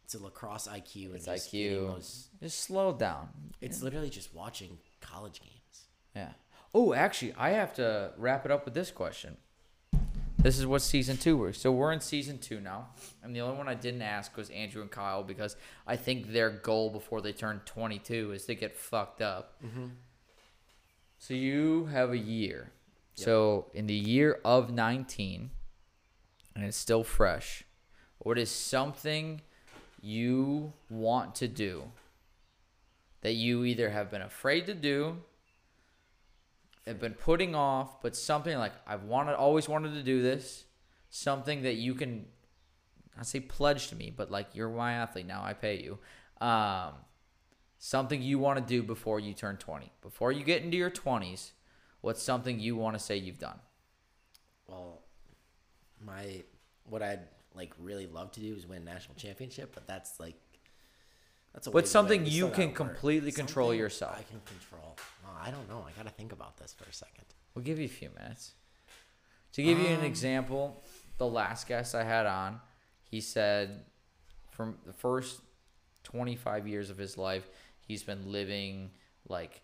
it's a lacrosse I Q. It's and just I Q. Those, just slow down. It's yeah. literally just watching college games. Yeah. Oh, actually, I have to wrap it up with this question. This is what season two was. So we're in season two now. And the only one I didn't ask was Andrew and Kyle because I think their goal before they turn twenty-two is to get fucked up. Mm-hmm. So you have a year. Yep. So in the year of nineteen, and it's still fresh, what is something you want to do that you either have been afraid to do, I've been putting off, but something like I've wanted, always wanted to do this, something that you can not say pledge to me, but like, you're my athlete now, I pay you. Um, something you want to do before you turn twenty. Before you get into your twenties, what's something you want to say you've done? Well, my what I'd like really love to do is win a national championship, but that's like that's a. But something you can completely control yourself. I can control. Oh, I don't know. I gotta think about this for a second. We'll give you a few minutes. To give um, you an example, the last guest I had on, he said, from the first twenty-five years of his life, he's been living like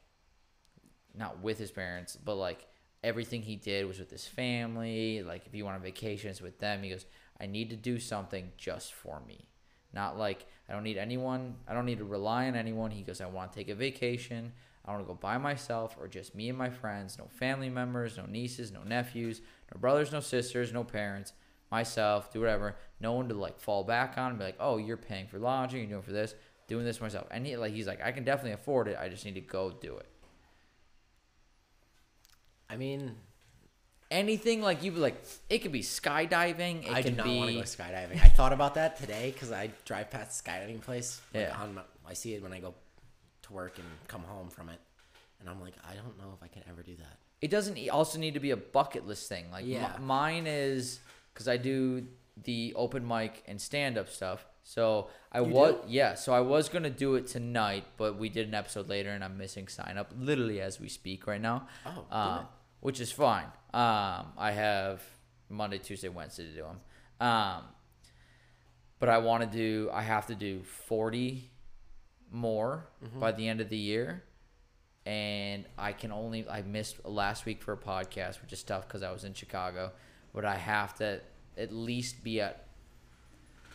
not with his parents, but like everything he did was with his family. Like if he went on vacation, it's with them. He goes, I need to do something just for me. Not like I don't need anyone. I don't need to rely on anyone. He goes, I want to take a vacation. I want to go by myself or just me and my friends. No family members, no nieces, no nephews, no brothers, no sisters, no parents. Myself, do whatever. No one to like fall back on and be like, oh, you're paying for lodging. You're doing for this, doing this myself. And he, like, he's like, I can definitely afford it. I just need to go do it. I mean... Anything like you like, it could be skydiving. It I do not be... want to go skydiving. I thought about that today because I drive past a skydiving place. Like yeah. on my, I see it when I go to work and come home from it. And I'm like, I don't know if I can ever do that. It doesn't also need to be a bucket list thing. Like yeah. m- mine is, because I do the open mic and stand-up stuff. So I you was, do? yeah, so I was going to do it tonight, but we did an episode later and I'm missing sign-up literally as we speak right now. Oh, um, Which is fine. Um, I have Monday, Tuesday, Wednesday to do them. Um, but I want to do, I have to do forty more mm-hmm. by the end of the year. And I can only, I missed last week for a podcast, which is tough because I was in Chicago. But I have to at least be at,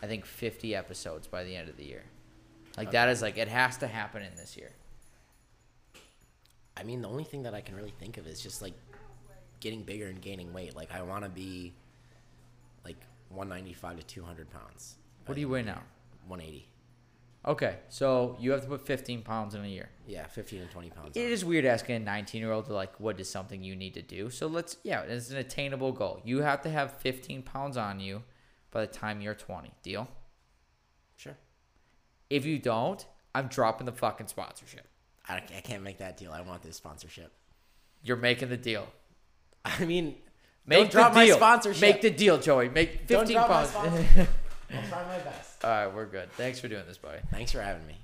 I think, fifty episodes by the end of the year. Like okay. that is like, it has to happen in this year. I mean, the only thing that I can really think of is just like, getting bigger and gaining weight. Like I want to be like one ninety-five to two hundred pounds. What do you weigh now? one eighty. Okay, so you have to put fifteen pounds in a year. Yeah, fifteen to twenty pounds. It on. Is weird asking a nineteen year old to like, what is something you need to do? So let's, yeah, it's an attainable goal. You have to have fifteen pounds on you by the time you're twenty. Deal? Sure. If you don't, I'm dropping the fucking sponsorship. I, I can't make that deal. I want this sponsorship. You're making the deal. I mean, make don't drop my sponsorship. Make the deal, Joey. Make fifteen pounds. I'll try my best. All right, we're good. Thanks for doing this, buddy. Thanks for having me.